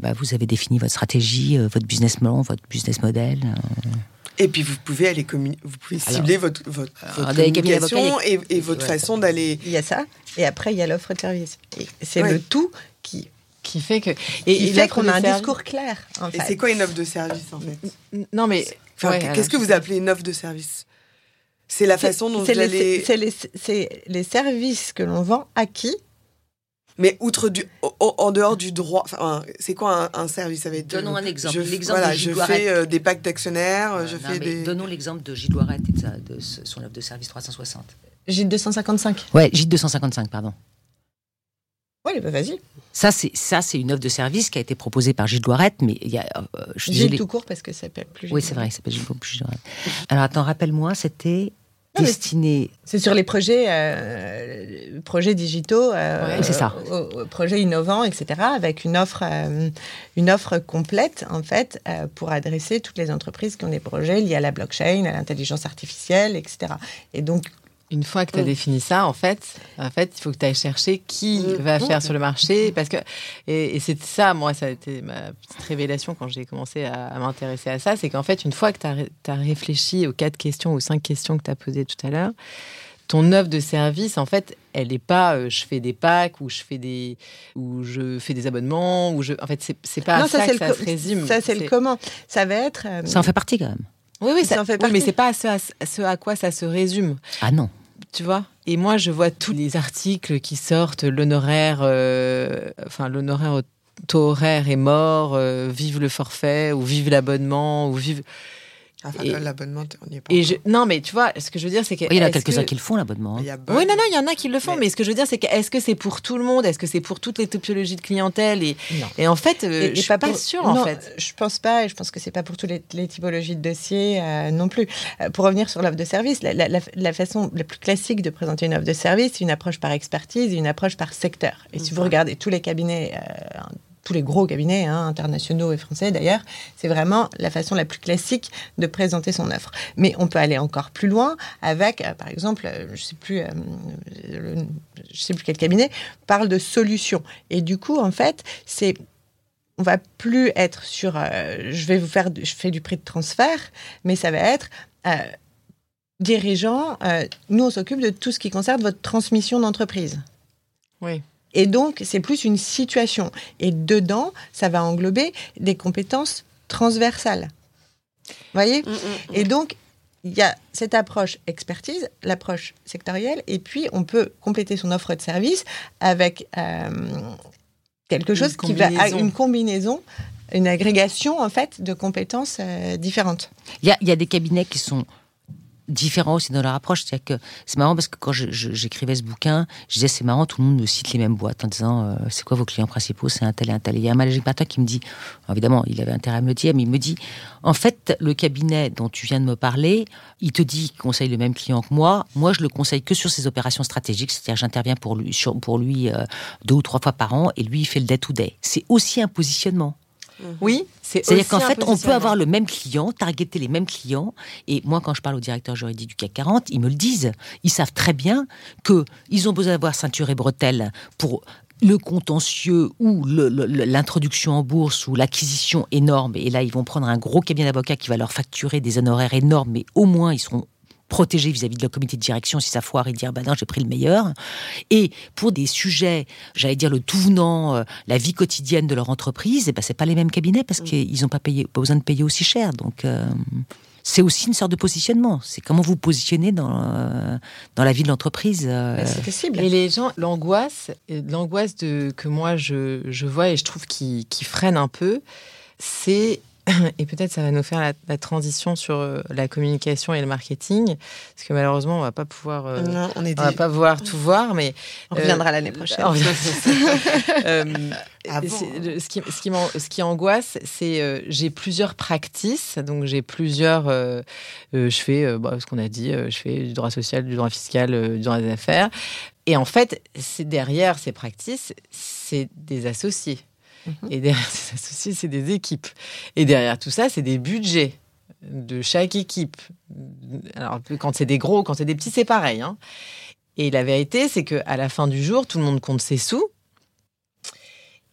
bah, vous avez défini votre stratégie, euh, votre business plan, votre business model. Euh... Et puis vous pouvez aller communi- vous pouvez cibler alors, votre, votre, votre communication et, et votre ouais, façon d'aller. Il y a ça, et après il y a l'offre de service. Et c'est ouais. le tout qui qui fait que et qui fait qu'on a un service. Discours clair. En et fait. C'est quoi une offre de service en fait? Non mais enfin, ouais, qu'est-ce alors, que vous appelez une offre de service? C'est la façon c'est, dont c'est vous les, allez. C'est les, c'est les services que l'on vend à qui? Mais outre du, au, en dehors du droit, enfin, c'est quoi un, un service? Ça va être, donnons un exemple. Je, l'exemple voilà, de Gilles je fais euh, des pactes d'actionnaires. Euh, je non, fais des... Donnons l'exemple de Gilles Loiret et de, sa, de son offre de service trois cent soixante. Gilles deux cent cinquante-cinq. Ouais, Gilles deux cent cinquante-cinq, pardon. Ouais, bah vas-y. Ça c'est, ça, c'est une offre de service qui a été proposée par Gilles Loiret, mais il y a. Euh, je Gilles désolée. Tout court parce que ça s'appelle plus Gilles. Oui, c'est vrai, ça s'appelle plus Gilles Loiret. Alors attends, rappelle-moi, c'était. Non, destiné... C'est sur les projets, euh, projets digitaux, euh, ouais, c'est ça. Aux, aux projets innovants, et cetera, avec une offre, euh, une offre complète, en fait, euh, pour adresser toutes les entreprises qui ont des projets liés à la blockchain, à l'intelligence artificielle, et cetera. Et donc, une fois que tu as mmh. défini ça, en fait, en fait, il faut que tu ailles chercher qui mmh. va faire mmh. sur le marché. Parce que, et, et c'est ça, moi, ça a été ma petite révélation quand j'ai commencé à, à m'intéresser à ça. C'est qu'en fait, une fois que tu as réfléchi aux quatre questions, aux cinq questions que tu as posées tout à l'heure, ton offre de service, en fait, elle n'est pas euh, je fais des packs ou je fais des, ou je fais des abonnements. Ou je... En fait, c'est, c'est pas non, à ça, ça que ça co- se résume. Ça, c'est, c'est le comment. Ça va être... Euh... Ça en fait partie, quand même. Oui, oui, ça, ça en fait partie. Oui, mais c'est pas ce à, ce à quoi ça se résume. Ah non. Tu vois ? Et moi, je vois tous les articles qui sortent, l'honoraire, euh, enfin l'honoraire au taux horaire est mort, euh, vive le forfait, ou vive l'abonnement, ou vive... Enfin, et, l'abonnement, on n'y est pas. Et je, non, mais tu vois, ce que je veux dire, c'est que... Oui, il y en a quelques-uns que... qui le font, l'abonnement. Hein. Bon... Oui, non, non, il y en a qui le font, mais... mais ce que je veux dire, c'est que est-ce que c'est pour tout le monde ? Est-ce que c'est pour toutes les typologies de clientèle ? et, et en fait, et, je ne suis pas, pas pour... sûre, non, en fait. Je ne pense pas, et je pense que ce n'est pas pour toutes les, les typologies de dossiers euh, non plus. Euh, pour revenir sur l'offre de service, la, la, la, la façon la plus classique de présenter une offre de service, c'est une approche par expertise et une approche par secteur. Et mmh. si vous regardez tous les cabinets... Euh, tous les gros cabinets, hein, internationaux et français d'ailleurs, c'est vraiment la façon la plus classique de présenter son offre. Mais on peut aller encore plus loin avec, euh, par exemple, euh, je ne sais plus, euh, le, je sais plus quel cabinet, parle de solution. Et du coup, en fait, c'est... On ne va plus être sur euh, « je vais vous faire, je fais du prix de transfert », mais ça va être... Euh, dirigeant, euh, nous, on s'occupe de tout ce qui concerne votre transmission d'entreprise. Oui. Et donc, c'est plus une situation. Et dedans, ça va englober des compétences transversales. Vous voyez ? mmh, mmh. Et donc, il y a cette approche expertise, l'approche sectorielle, et puis on peut compléter son offre de service avec euh, quelque chose qui va à une combinaison, une agrégation, en fait, de compétences euh, différentes. Il y a, y a des cabinets qui sont... différents aussi dans leur approche. C'est-à-dire que c'est marrant parce que quand je, je, j'écrivais ce bouquin, je disais c'est marrant, tout le monde me cite les mêmes boîtes en disant euh, c'est quoi vos clients principaux, c'est un tel et un tel. Et il y a un manager matin qui me dit, évidemment, il avait intérêt à me le dire, mais il me dit en fait, le cabinet dont tu viens de me parler, il te dit qu'il conseille le même client que moi. Moi, je le conseille que sur ses opérations stratégiques, c'est-à-dire j'interviens pour lui, sur, pour lui euh, deux ou trois fois par an et lui, il fait le day-to-day. C'est aussi un positionnement. Oui, c'est C'est-à-dire qu'en fait, on peut avoir le même client, targeter les mêmes clients. Et moi, quand je parle au directeur juridique du C A C quarante, ils me le disent. Ils savent très bien qu'ils ont besoin d'avoir ceinture et bretelles pour le contentieux ou le, le, l'introduction en bourse ou l'acquisition énorme. Et là, ils vont prendre un gros cabinet d'avocats qui va leur facturer des honoraires énormes, mais au moins, ils seront protégés vis-à-vis de leur comité de direction si ça foire et dire bah non j'ai pris le meilleur. Et pour des sujets, j'allais dire le tout venant, euh, la vie quotidienne de leur entreprise, et ben c'est pas les mêmes cabinets parce mmh. qu'ils n'ont pas payé, pas besoin de payer aussi cher. Donc euh, c'est aussi une sorte de positionnement. C'est comment vous positionnez dans euh, dans la vie de l'entreprise. Euh... Ben, c'est possible. Et les gens, l'angoisse, l'angoisse de que moi je je vois et je trouve qui qui freine un peu, c'est et peut-être ça va nous faire la, la transition sur la communication et le marketing, parce que malheureusement on va pas pouvoir, euh, non, on est on va pas pouvoir tout voir, mais on euh, reviendra l'année prochaine. euh, ah bon, hein. Ce qui, ce qui, ce qui angoisse, c'est euh, j'ai plusieurs practices, donc j'ai plusieurs, euh, euh, je fais euh, bah, ce qu'on a dit, euh, je fais du droit social, du droit fiscal, euh, du droit des affaires, et en fait, c'est derrière ces practices, c'est des associés. Et derrière ces associés, c'est des équipes. Et derrière tout ça, c'est des budgets de chaque équipe. Alors, quand c'est des gros, quand c'est des petits, c'est pareil. Hein. Et la vérité, c'est qu'à la fin du jour, tout le monde compte ses sous.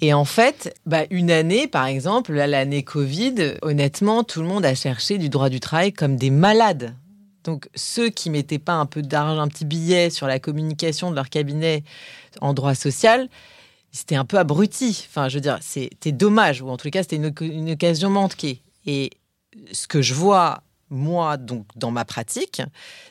Et en fait, bah, une année, par exemple, là, l'année Covid, honnêtement, tout le monde a cherché du droit du travail comme des malades. Donc, ceux qui ne mettaient pas un peu d'argent, un petit billet sur la communication de leur cabinet en droit social, c'était un peu abruti. Enfin, je veux dire, c'était dommage, ou en tout cas, c'était une, une occasion manquée. Et ce que je vois, moi, donc, dans ma pratique,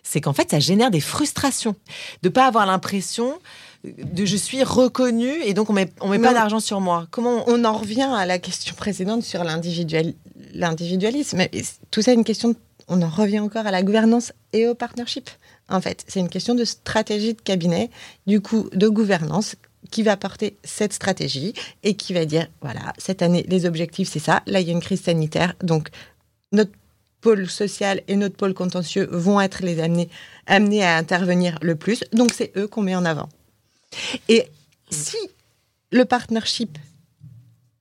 c'est qu'en fait, ça génère des frustrations. De ne pas avoir l'impression de je suis reconnue et donc on met, on met pas d'argent sur moi. Comment on... on en revient à la question précédente sur l'individual... l'individualisme. Mais tout ça, une question de... on en revient encore à la gouvernance et au partnership. En fait, c'est une question de stratégie de cabinet, du coup, de gouvernance. Qui va porter cette stratégie et qui va dire, voilà, cette année, les objectifs, c'est ça. Là, il y a une crise sanitaire, donc notre pôle social et notre pôle contentieux vont être les amenés, amenés à intervenir le plus. Donc, c'est eux qu'on met en avant. Et si le partnership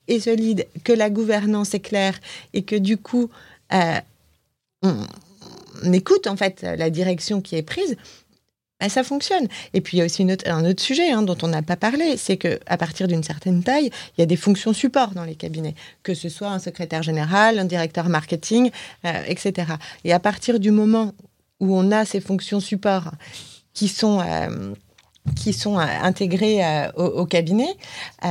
est solide, que la gouvernance est claire et que du coup, euh, on, on écoute en fait la direction qui est prise, ben, ça fonctionne. Et puis, il y a aussi une autre, un autre sujet hein, dont on n'a pas parlé, c'est qu'à partir d'une certaine taille, il y a des fonctions support dans les cabinets, que ce soit un secrétaire général, un directeur marketing, euh, et cetera. Et à partir du moment où on a ces fonctions support qui sont, euh, qui sont euh, intégrées euh, au, au cabinet, euh,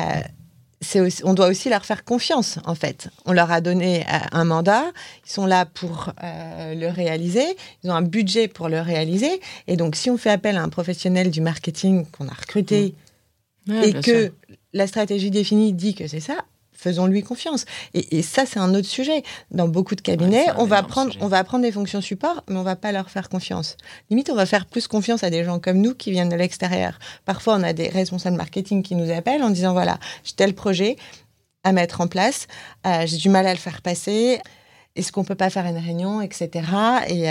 c'est aussi, on doit aussi leur faire confiance, en fait. On leur a donné euh, un mandat, ils sont là pour euh, le réaliser, ils ont un budget pour le réaliser. Et donc, si on fait appel à un professionnel du marketing qu'on a recruté mmh. ouais, et que sûr. la stratégie définie dit que c'est ça, faisons-lui confiance. Et, et ça, c'est un autre sujet. Dans beaucoup de cabinets, ouais, on, va prendre, on va prendre des fonctions support, mais on ne va pas leur faire confiance. Limite, on va faire plus confiance à des gens comme nous qui viennent de l'extérieur. Parfois, on a des responsables marketing qui nous appellent en disant, voilà, j'ai tel projet à mettre en place, euh, j'ai du mal à le faire passer, est-ce qu'on ne peut pas faire une réunion, et cetera. Et euh,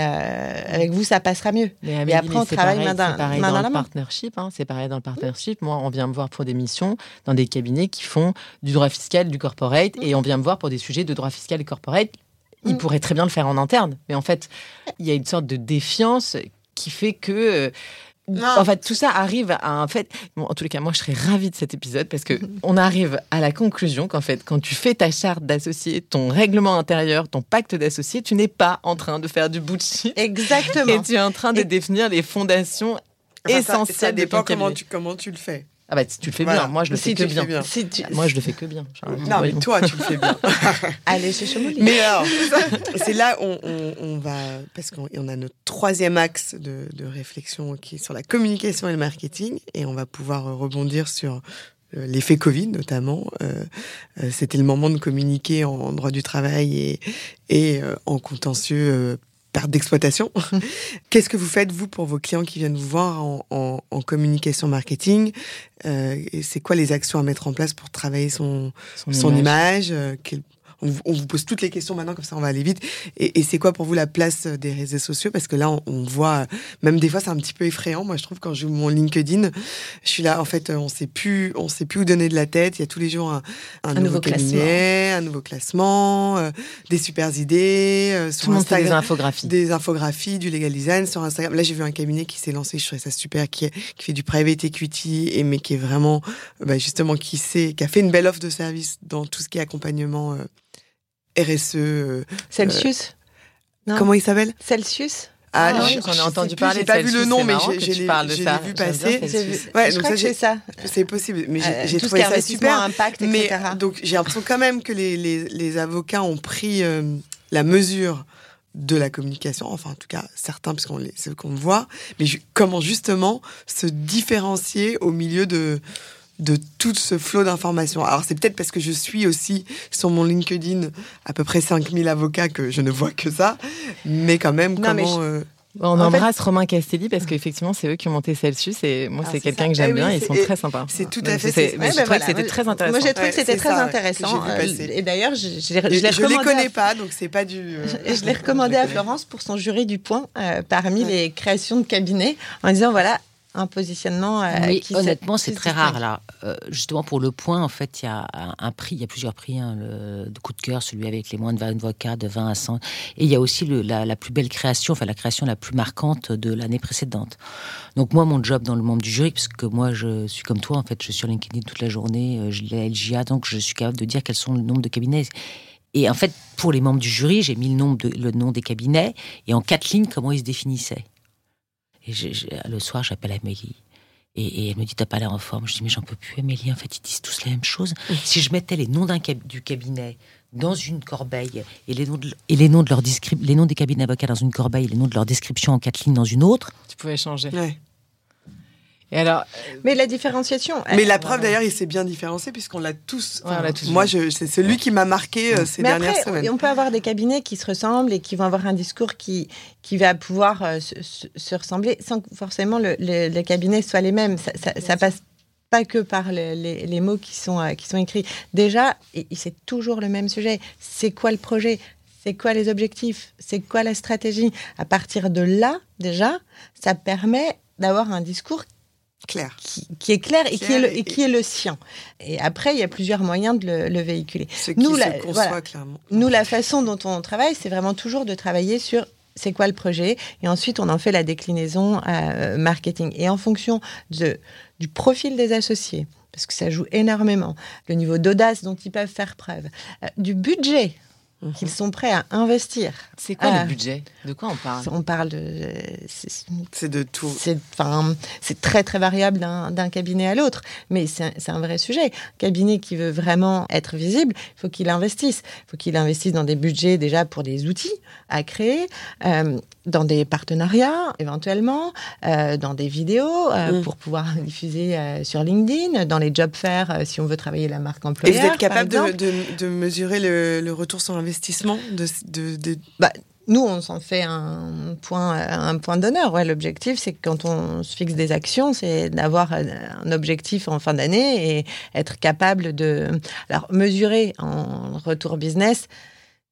avec vous, ça passera mieux. Mais Amélie, et après, on travaille main dans, main dans, dans la main. Partnership, hein, c'est pareil dans le partnership. Mmh. Moi, on vient me voir pour des missions dans des cabinets qui font du droit fiscal, du corporate. Mmh. Et on vient me voir pour des sujets de droit fiscal et corporate. Ils mmh. pourraient très bien le faire en interne. Mais en fait, il y a une sorte de défiance qui fait que... Non. En fait, tout ça arrive à un fait... Bon, en tous les cas, moi, je serais ravie de cet épisode parce qu'on arrive à la conclusion qu'en fait, quand tu fais ta charte d'associé, ton règlement intérieur, ton pacte d'associé, tu n'es pas en train de faire du bullshit. Exactement. Et tu es en train de et... définir les fondations enfin, essentielles. Ça, ça dépend de ton comment, tu, comment tu le fais. Ah bah, si tu le fais voilà. bien. Moi, je le si fais que bien. bien. Si tu... Moi, je le fais que bien. Charles. Non, mais toi, tu le fais bien. Allez, chez Chemouly. Mais alors, c'est là où on, on, on va... Parce qu'on a notre troisième axe de, de réflexion qui est sur la communication et le marketing. Et on va pouvoir rebondir sur l'effet Covid, notamment. Euh, c'était le moment de communiquer en droit du travail et, et euh, en contentieux euh, perte d'exploitation. Qu'est-ce que vous faites, vous, pour vos clients qui viennent vous voir en, en, en communication marketing ? euh, et c'est quoi les actions à mettre en place pour travailler son, son, son image, image euh, quel... on, on vous pose toutes les questions maintenant, comme ça on va aller vite. Et, et c'est quoi pour vous la place des réseaux sociaux ? Parce que là, on, on voit, même des fois, c'est un petit peu effrayant. Moi, je trouve, quand j'ouvre mon LinkedIn, je suis là, en fait, on sait plus, on sait plus où donner de la tête. Il y a tous les jours un, un, un nouveau, nouveau cabinet, un nouveau classement, euh, des supers idées. Euh, sur Tout Instagram, des infographies. Des infographies, du legal design sur Instagram. Là, j'ai vu un cabinet qui s'est lancé, je trouvais ça super, qui, est, qui fait du private equity, et, mais qui est vraiment, bah, justement, qui, sait, qui a fait une belle offre de service dans tout ce qui est accompagnement... Euh, R S E... Euh, Celsius euh, Comment il s'appelle Celsius Ah, ah oui, j'en ai entendu parler. J'ai pas Celsius, vu le nom, mais j'ai, j'ai, les, j'ai vu passer. Ouais, je crois ça, que c'est ça. C'est possible, mais euh, j'ai, j'ai trouvé ça super. Impact, mais, et cetera. Donc, j'ai l'impression quand même que les, les, les avocats ont pris euh, la mesure de la communication, enfin en tout cas certains, parce qu'on les, c'est ce qu'on voit, mais je, comment justement se différencier au milieu de... de tout ce flot d'informations. Alors, c'est peut-être parce que je suis aussi sur mon LinkedIn à peu près cinq mille avocats que je ne vois que ça, mais quand même, non, comment... Je... Euh... On en embrasse fait... Romain Castelli, parce qu'effectivement, c'est eux qui ont monté Celsius, et moi, ah, c'est, c'est quelqu'un ça. que j'aime eh bien, oui, ils sont et très sympas. C'est tout à même fait... C'est... C'est... Mais ouais, je bah trouvais voilà. que c'était très intéressant. Moi, j'ai trouvé ouais, que c'était très ça, intéressant. Et d'ailleurs, je, je, je, les, je les connais à... pas, donc c'est pas du... Euh... Je, je l'ai recommandé à Florence pour son jury du Point, euh, parmi les créations de cabinets, en disant, voilà, un positionnement. Euh, oui, qui honnêtement, c'est très rare là. Euh, justement, pour le point, en fait, il y a un prix, il y a plusieurs prix, hein, le, de coup de cœur, celui avec les moins de vingt avocats, de vingt à cent, et il y a aussi le, la, la plus belle création, enfin la création la plus marquante de l'année précédente. Donc moi, mon job dans le membre du jury, parce que moi, je suis comme toi, en fait, je suis sur LinkedIn toute la journée, je lis la L G A, donc je suis capable de dire quels sont le nombre de cabinets. Et en fait, pour les membres du jury, j'ai mis le nom, de, le nom des cabinets et en quatre lignes, comment ils se définissaient. Et je, je, le soir, j'appelle Amélie. Et, et elle me dit, t'as pas l'air en forme. Je dis, mais j'en peux plus, Amélie. En fait, ils disent tous la même chose. Oui. Si je mettais les noms d'un, du cabinet dans une corbeille et les noms, de, et les noms, de leur descrip- les noms des cabinets d'avocats dans une corbeille et les noms de leur description en quatre lignes dans une autre... Tu pouvais changer. Ouais. Et alors, mais la différenciation. Elle, mais la preuve, d'ailleurs, il s'est bien différencié puisqu'on l'a tous. Ouais, on l'a tous moi, je, c'est celui qui m'a marqué euh, ces mais dernières après, semaines. On peut avoir des cabinets qui se ressemblent et qui vont avoir un discours qui, qui va pouvoir euh, se, se ressembler sans que forcément le, le, les cabinets soient les mêmes. Ça, ça, ça passe pas que par le, les, les mots qui sont, euh, qui sont écrits. Déjà, et, et c'est toujours le même sujet. C'est quoi le projet ? C'est quoi les objectifs ? C'est quoi la stratégie ? À partir de là, déjà, ça permet d'avoir un discours clair. Qui, qui est clair et, clair qui, est le, et, et qui est le sien. Et après, il y a plusieurs moyens de le, le véhiculer. Ce qui nous, se la, conçoit voilà, clairement. Nous, la façon dont on travaille, c'est vraiment toujours de travailler sur c'est quoi le projet, et ensuite on en fait la déclinaison euh, marketing. Et en fonction de, du profil des associés, parce que ça joue énormément, le niveau d'audace dont ils peuvent faire preuve, euh, du budget... Mmh. Qu'ils sont prêts à investir. C'est quoi euh, le budget ? De quoi on parle ? On parle de... Euh, c'est, c'est de tout. C'est, c'est très, très variable d'un, d'un cabinet à l'autre. Mais c'est un, c'est un vrai sujet. Un cabinet qui veut vraiment être visible, il faut qu'il investisse. Il faut qu'il investisse dans des budgets, déjà, pour des outils à créer, euh, dans des partenariats, éventuellement, euh, dans des vidéos, euh, mmh. pour pouvoir diffuser euh, sur LinkedIn, dans les job fairs, euh, si on veut travailler la marque employeur. Et vous êtes capable de, de, de mesurer le, le retour sur investissement investissement de, de, de... Bah, nous, on s'en fait un point, un point d'honneur. Ouais, l'objectif, c'est que quand on se fixe des actions, c'est d'avoir un objectif en fin d'année et être capable de... Alors, mesurer en retour business,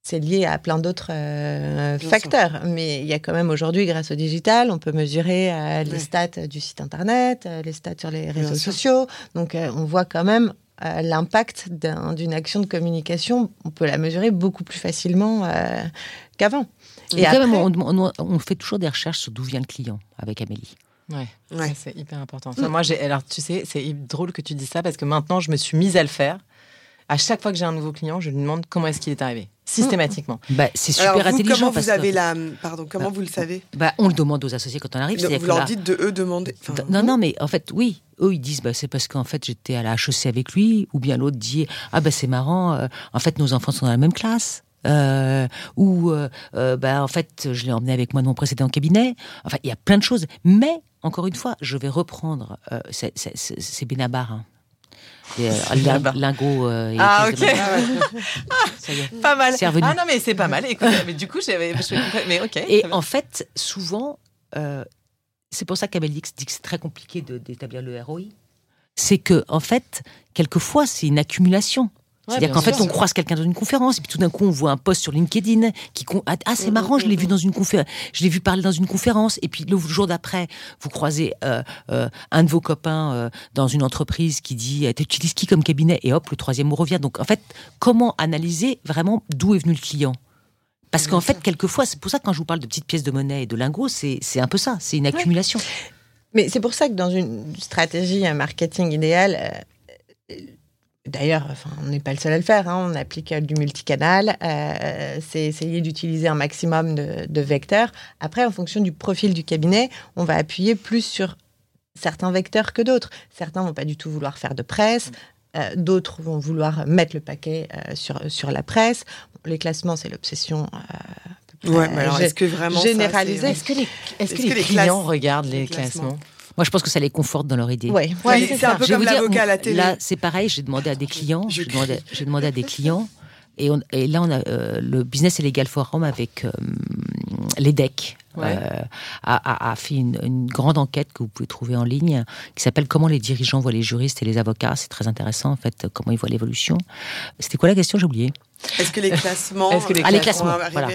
c'est lié à plein d'autres euh, facteurs. Mais il y a quand même aujourd'hui, grâce au digital, on peut mesurer euh, les ouais. stats du site Internet, les stats sur les réseaux Bien sociaux. Sûr. Donc, euh, on voit quand même... Euh, l'impact d'un, d'une action de communication, on peut la mesurer beaucoup plus facilement euh, qu'avant. Et après... même, on, on, on fait toujours des recherches sur d'où vient le client avec Amélie. Ouais, ouais. Ça, c'est hyper important. Enfin, moi, j'ai, alors, tu sais, c'est drôle que tu dis ça parce que maintenant, je me suis mise à le faire. À chaque fois que j'ai un nouveau client, je lui demande comment est-ce qu'il est arrivé. Systématiquement. Bah, c'est super Alors, vous, intelligent. Comment, parce vous, avez que... la... Pardon, comment bah, vous le savez bah, on le demande aux associés quand on arrive. Donc, vous leur là... dites de eux demander. Enfin, non, non, mais en fait, oui. Eux, ils disent bah, c'est parce qu'en fait, j'étais à la H E C avec lui. Ou bien l'autre dit ah, bah, c'est marrant, euh, en fait, nos enfants sont dans la même classe. Euh, ou, euh, bah, en fait, je l'ai emmené avec moi de mon précédent cabinet. Enfin, il y a plein de choses. Mais, encore une fois, je vais reprendre. Euh, c'est, c'est, c'est, c'est Benabar. Hein. Et, euh, Lingo, Lingo euh, et ah ok ah, pas mal c'est ah non mais c'est pas mal écoute mais du coup j'avais mais ok et en fait souvent euh, c'est pour ça qu'Amélie dit que c'est très compliqué de, d'établir le R O I, c'est que en fait quelquefois c'est une accumulation. C'est-à-dire ouais, qu'en fait, sûr, on croise quelqu'un dans une conférence, et puis tout d'un coup, on voit un post sur LinkedIn qui con... ah c'est marrant, je l'ai vu dans une conférence, je l'ai vu parler dans une conférence, et puis le jour d'après, vous croisez euh, euh, un de vos copains euh, dans une entreprise qui dit tu utilises qui comme cabinet, et hop, le troisième mot revient. Donc en fait, comment analyser vraiment d'où est venu le client ? Parce qu'en fait, quelquefois, c'est pour ça que quand je vous parle de petites pièces de monnaie et de lingots, c'est c'est un peu ça, c'est une accumulation. Ouais. Mais c'est pour ça que dans une stratégie un marketing idéale. Euh, D'ailleurs, enfin, on n'est pas le seul à le faire, hein. On applique du multicanal, euh, c'est essayer d'utiliser un maximum de, de vecteurs. Après, en fonction du profil du cabinet, on va appuyer plus sur certains vecteurs que d'autres. Certains ne vont pas du tout vouloir faire de presse, euh, d'autres vont vouloir mettre le paquet euh, sur, sur la presse. Les classements, c'est l'obsession... Euh, ouais, euh, mais alors, est-ce que vraiment généralisée. Ça, est-ce que les, est-ce que est-ce les, que les clients classe... regardent les, les classements, classements Moi, je pense que ça les conforte dans leur idée. Ouais, ouais, c'est, c'est un peu comme dire, l'avocat à la télé. Là, c'est pareil. J'ai demandé à des clients. J'ai demandé, j'ai demandé à des clients. Et, on, et là, on a euh, le Business Illegal Forum avec euh, l'E D E C ouais. euh, a, a, a fait une, une grande enquête que vous pouvez trouver en ligne qui s'appelle « Comment les dirigeants voient les juristes et les avocats ». C'est très intéressant, en fait, comment ils voient l'évolution. C'était quoi la question ? J'ai oublié. Est-ce que les classements, que les classements, ah, les classements voilà.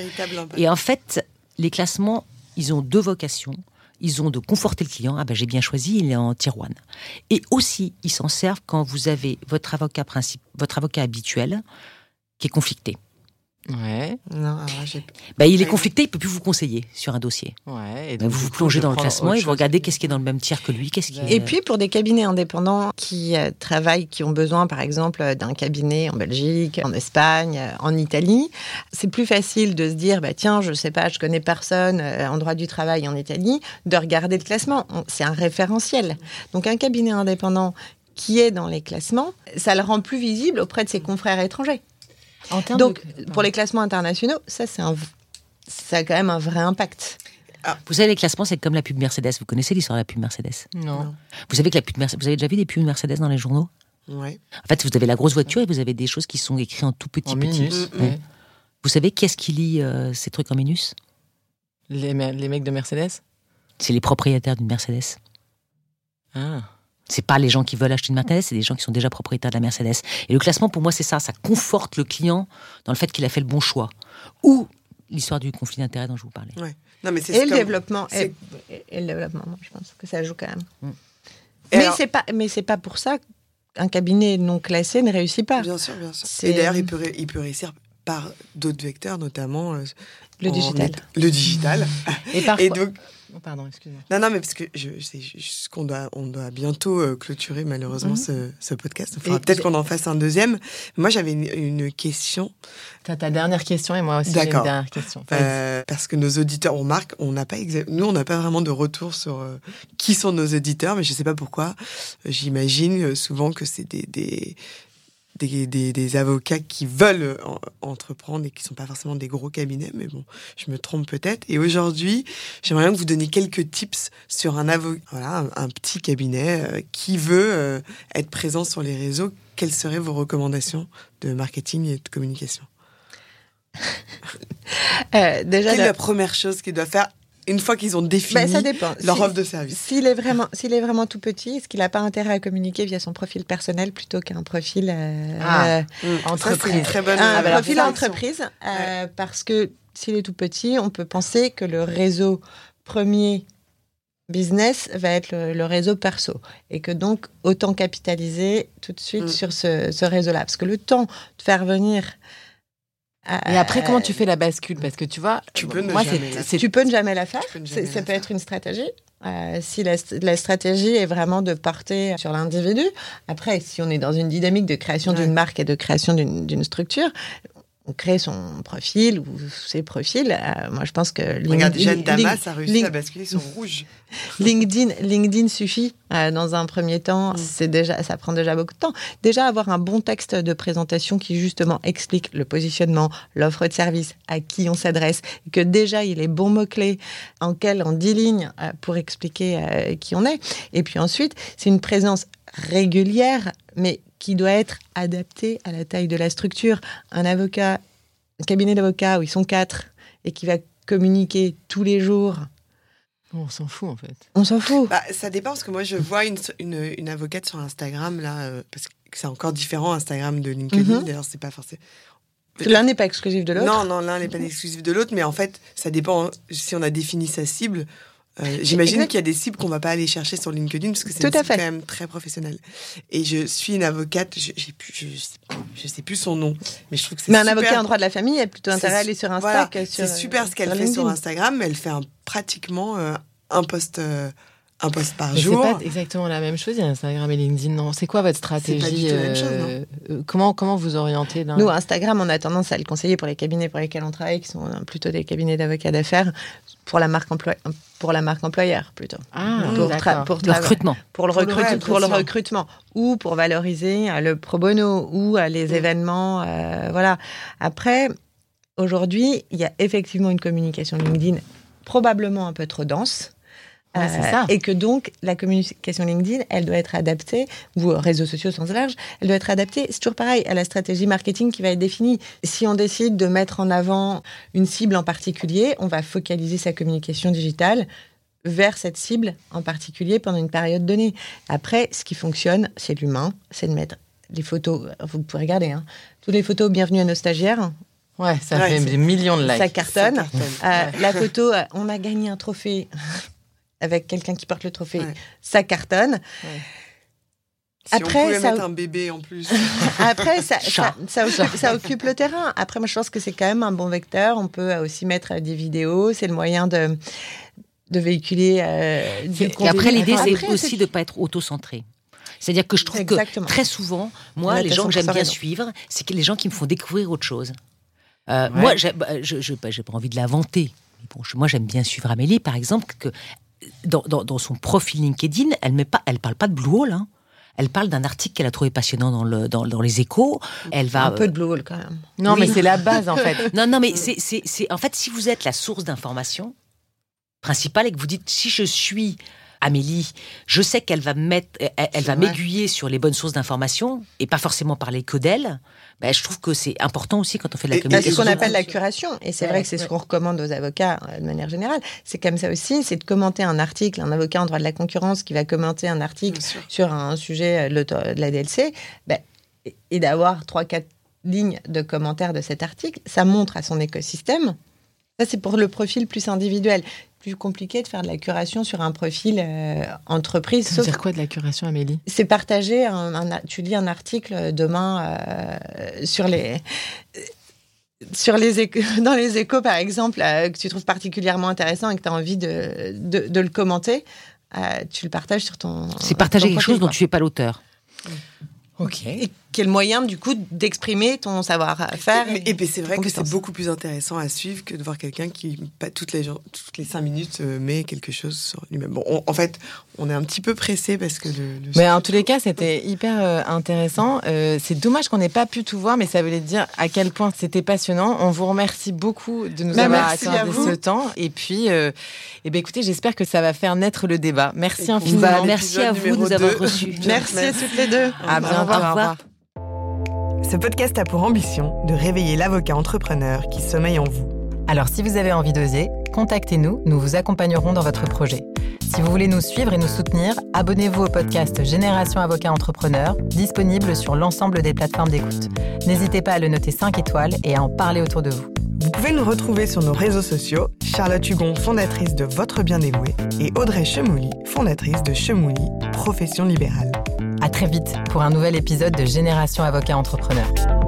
Et en fait, les classements, ils ont deux vocations. ils ont de conforter le client. Ah ben j'ai bien choisi, il est en tier one. Et aussi, ils s'en servent quand vous avez votre avocat principe, votre avocat habituel qui est conflicté. Ouais. Non, alors j'ai... Bah, il est conflicté, il ne peut plus vous conseiller sur un dossier. Ouais, et donc, bah, vous vous plongez dans le classement et vous regardez qu'est-ce qui est dans le même tiers que lui. Qu'est-ce qui est... Et puis pour des cabinets indépendants qui euh, travaillent, qui ont besoin par exemple d'un cabinet en Belgique, en Espagne, en Italie, c'est plus facile de se dire bah, tiens, je ne sais pas, je ne connais personne euh, en droit du travail en Italie, de regarder le classement. C'est un référentiel. Donc un cabinet indépendant qui est dans les classements, ça le rend plus visible auprès de ses confrères étrangers. Donc, de... pour les classements internationaux, ça, c'est un... ça a quand même un vrai impact. Ah. Vous savez, les classements, c'est comme la pub Mercedes. Vous connaissez l'histoire de la pub Mercedes ? Non. Vous savez que la pub Mercedes... Vous avez déjà vu des pubs Mercedes dans les journaux ? Oui. En fait, vous avez la grosse voiture et vous avez des choses qui sont écrites en tout petit en petit. Minus, oui. Oui. Vous savez qui est-ce qui lit euh, ces trucs en minus ? les, me- les mecs de Mercedes ? C'est les propriétaires d'une Mercedes. Ah. C'est pas les gens qui veulent acheter une Mercedes, c'est des gens qui sont déjà propriétaires de la Mercedes. Et le classement, pour moi, c'est ça. Ça conforte le client dans le fait qu'il a fait le bon choix. Ou l'histoire du conflit d'intérêts dont je vous parlais. Ouais. Non, mais c'est et, le développement, c'est... Et, et le développement, je pense que ça joue quand même. Hum. Mais, alors... c'est pas, mais c'est pas pour ça qu'un cabinet non classé ne réussit pas. Bien sûr, bien sûr. C'est... Et d'ailleurs, il peut, ré... il peut réussir par d'autres vecteurs, notamment... Euh, le en... digital. Le digital. Et parfois... Et donc... Oh, pardon, excuse-moi. Non, non, mais parce que je, je, je, je, qu'on doit, on doit bientôt euh, clôturer malheureusement mm-hmm. ce, ce podcast. Il faudra et peut-être j'ai... qu'on en fasse un deuxième. Moi, j'avais une, une question. T'as ta dernière question et moi aussi D'accord. j'ai une dernière question. Euh, parce que nos auditeurs, on marque, on n'a pas exa... nous, on n'a pas vraiment de retour sur euh, qui sont nos auditeurs, mais je ne sais pas pourquoi. J'imagine souvent que c'est des... des... Des, des, des avocats qui veulent en, entreprendre et qui ne sont pas forcément des gros cabinets, mais bon, je me trompe peut-être. Et aujourd'hui, j'aimerais bien que vous donniez quelques tips sur un, avo- voilà, un, un petit cabinet euh, qui veut euh, être présent sur les réseaux. Quelles seraient vos recommandations de marketing et de communication ? euh, déjà, Quelle est la... la première chose qu'ils doivent faire ? Une fois qu'ils ont défini ben, leur si, offre de service. S'il est vraiment, s'il est vraiment tout petit, est-ce qu'il n'a pas intérêt à communiquer via son profil personnel plutôt qu'un profil euh, ah, euh, entreprise. Ça, une très bonne un euh, profil entreprise, euh, ouais. Parce que s'il est tout petit, on peut penser que le réseau premier business va être le, le réseau perso. Et que donc, autant capitaliser tout de suite mm. sur ce, ce réseau-là. Parce que le temps de faire venir... Et après, comment tu fais la bascule ? Parce que tu vois, tu peux, moi, c'est, c'est... tu peux ne jamais la faire. Jamais c'est, la ça peut faire. être une stratégie. Euh, si la, la stratégie est vraiment de porter sur l'individu, après, si on est dans une dynamique de création ouais. d'une marque et de création d'une, d'une structure, on crée son profil ou ses profils. Euh, moi, je pense que... Regarde, Link, Jeanne Link, Damas Link, a réussi Link, à basculer sur rouge. LinkedIn, LinkedIn suffit euh, dans un premier temps. Mm. C'est déjà, ça prend déjà beaucoup de temps. Déjà, avoir un bon texte de présentation qui, justement, explique le positionnement, l'offre de service, à qui on s'adresse, que déjà, il est bon mot-clé en quel, en dix lignes, euh, pour expliquer euh, qui on est. Et puis ensuite, c'est une présence régulière, mais qui doit être adapté à la taille de la structure. Un avocat, un cabinet d'avocats où ils sont quatre et qui va communiquer tous les jours. On s'en fout en fait. On s'en fout. Bah, ça dépend parce que moi je vois une, une, une avocate sur Instagram là, euh, parce que c'est encore différent Instagram de LinkedIn. Mm-hmm. D'ailleurs c'est pas forcément. L'un n'est pas exclusif de l'autre. Non, non, l'un n'est pas exclusif de l'autre, mais en fait ça dépend si on a défini sa cible. Euh, j'imagine exact. qu'il y a des cibles qu'on ne va pas aller chercher sur LinkedIn parce que c'est une cible quand même très professionnelle. Et je suis une avocate, je ne sais plus son nom, mais je trouve que c'est mais super. Mais un avocat en droit de la famille a plutôt intérêt c'est, à aller sur Insta voilà, que sur. C'est super ce qu'elle fait LinkedIn. Sur Instagram, mais elle fait un, pratiquement euh, un post. Euh, Un post par mais jour. C'est pas exactement la même chose, il y a Instagram et LinkedIn. Non, c'est quoi votre stratégie ? C'est pas du tout la même chose, non ? euh, comment, comment vous orientez d'un... Nous, Instagram, on a tendance à le conseiller pour les cabinets pour lesquels on travaille, qui sont plutôt des cabinets d'avocats d'affaires, pour la marque, emploi... pour la marque employeur, plutôt. Ah, pour, tra... pour, tra... le recrutement. Pour, le recrut... ouais, pour le recrutement. Ou pour valoriser le pro bono, ou les ouais. événements. Euh, voilà. Après, aujourd'hui, il y a effectivement une communication LinkedIn probablement un peu trop dense. Ouais, c'est ça. Euh, et que donc, la communication LinkedIn, elle doit être adaptée, ou réseaux sociaux sans large, elle doit être adaptée, c'est toujours pareil, à la stratégie marketing qui va être définie. Si on décide de mettre en avant une cible en particulier, on va focaliser sa communication digitale vers cette cible en particulier pendant une période donnée. Après, ce qui fonctionne, c'est l'humain, c'est de mettre les photos, vous pouvez regarder, hein, toutes les photos, bienvenue à nos stagiaires. Ouais, ça ouais, fait des millions de likes. Ça cartonne. Ça cartonne. Euh, ouais. La photo, on a gagné un trophée. avec quelqu'un qui porte le trophée, ouais. ça cartonne. Ouais. Si Après, on pouvait ça... mettre un bébé en plus. Après, ça, ça, ça, occupe, ça occupe le terrain. Après, moi, je pense que c'est quand même un bon vecteur. On peut aussi mettre des vidéos. C'est le moyen de, de véhiculer... Euh, et après, l'idée, c'est après, aussi c'est... de ne pas être auto-centré. C'est-à-dire que je trouve Exactement. que très souvent, moi, les gens que j'aime bien suivre, c'est les gens qui me font découvrir autre chose. Euh, ouais. Moi, j'ai, je, je, j'ai pas envie de l'inventer. Bon, moi, j'aime bien suivre Amélie, par exemple, que dans, dans, dans son profil LinkedIn, elle ne parle pas de Blue Hall, hein. Elle parle d'un article qu'elle a trouvé passionnant dans, le, dans, dans les Échos. Elle va un peu de Blue Wall quand même. Non, oui. mais c'est la base en fait. non, non, mais c'est, c'est, c'est en fait si vous êtes la source d'information principale et que vous dites si je suis Amélie, je sais qu'elle va mettre, elle, elle va vrai. m'aiguiller sur les bonnes sources d'information et pas forcément parler que d'elle. Ben, je trouve que c'est important aussi quand on fait de la et communication. C'est ce qu'on appelle la curation, et c'est ouais, vrai que c'est ouais. ce qu'on recommande aux avocats euh, de manière générale. C'est comme ça aussi, c'est de commenter un article. Un avocat en droit de la concurrence qui va commenter un article sur un sujet de la D L C, ben, et d'avoir trois quatre lignes de commentaires de cet article, ça montre à son écosystème. Ça, c'est pour le profil plus individuel. Plus compliqué de faire de la curation sur un profil euh, entreprise. Ça veut dire quoi de la curation, Amélie ? C'est partager, un, un, tu lis un article demain euh, sur les... Sur les échos, dans les Échos, par exemple, euh, que tu trouves particulièrement intéressant et que tu as envie de, de, de le commenter, euh, tu le partages sur ton... C'est partager quelque chose dont tu n'es pas l'auteur. Ok. Et quel moyen, du coup, d'exprimer ton savoir-faire. Et, et, et ben c'est vrai que c'est beaucoup plus intéressant à suivre que de voir quelqu'un qui, pas toutes les toutes les cinq minutes, euh, met quelque chose sur lui-même. Bon, on, en fait, on est un petit peu pressé parce que... Le, le... Mais en tous les cas, c'était hyper euh, intéressant. Euh, c'est dommage qu'on n'ait pas pu tout voir, mais ça voulait dire à quel point c'était passionnant. On vous remercie beaucoup de nous bah, avoir accordé ce temps. Et puis, euh, et ben écoutez, j'espère que ça va faire naître le débat. Merci et infiniment. Bah, merci à vous de nous avoir reçus. Merci à toutes les deux. À bientôt. Au revoir. Au revoir. Ce podcast a pour ambition de réveiller l'avocat entrepreneur qui sommeille en vous. Alors si vous avez envie d'oser, contactez-nous, nous vous accompagnerons dans votre projet. Si vous voulez nous suivre et nous soutenir, abonnez-vous au podcast Génération Avocats Entrepreneurs, disponible sur l'ensemble des plateformes d'écoute. N'hésitez pas à le noter cinq étoiles et à en parler autour de vous. Vous pouvez nous retrouver sur nos réseaux sociaux, Charlotte Hubon, fondatrice de Votre Bien Dévoué, et Audrey Chemouly, fondatrice de Chemouly Profession Libérale. À très vite pour un nouvel épisode de Génération Avocats Entrepreneurs.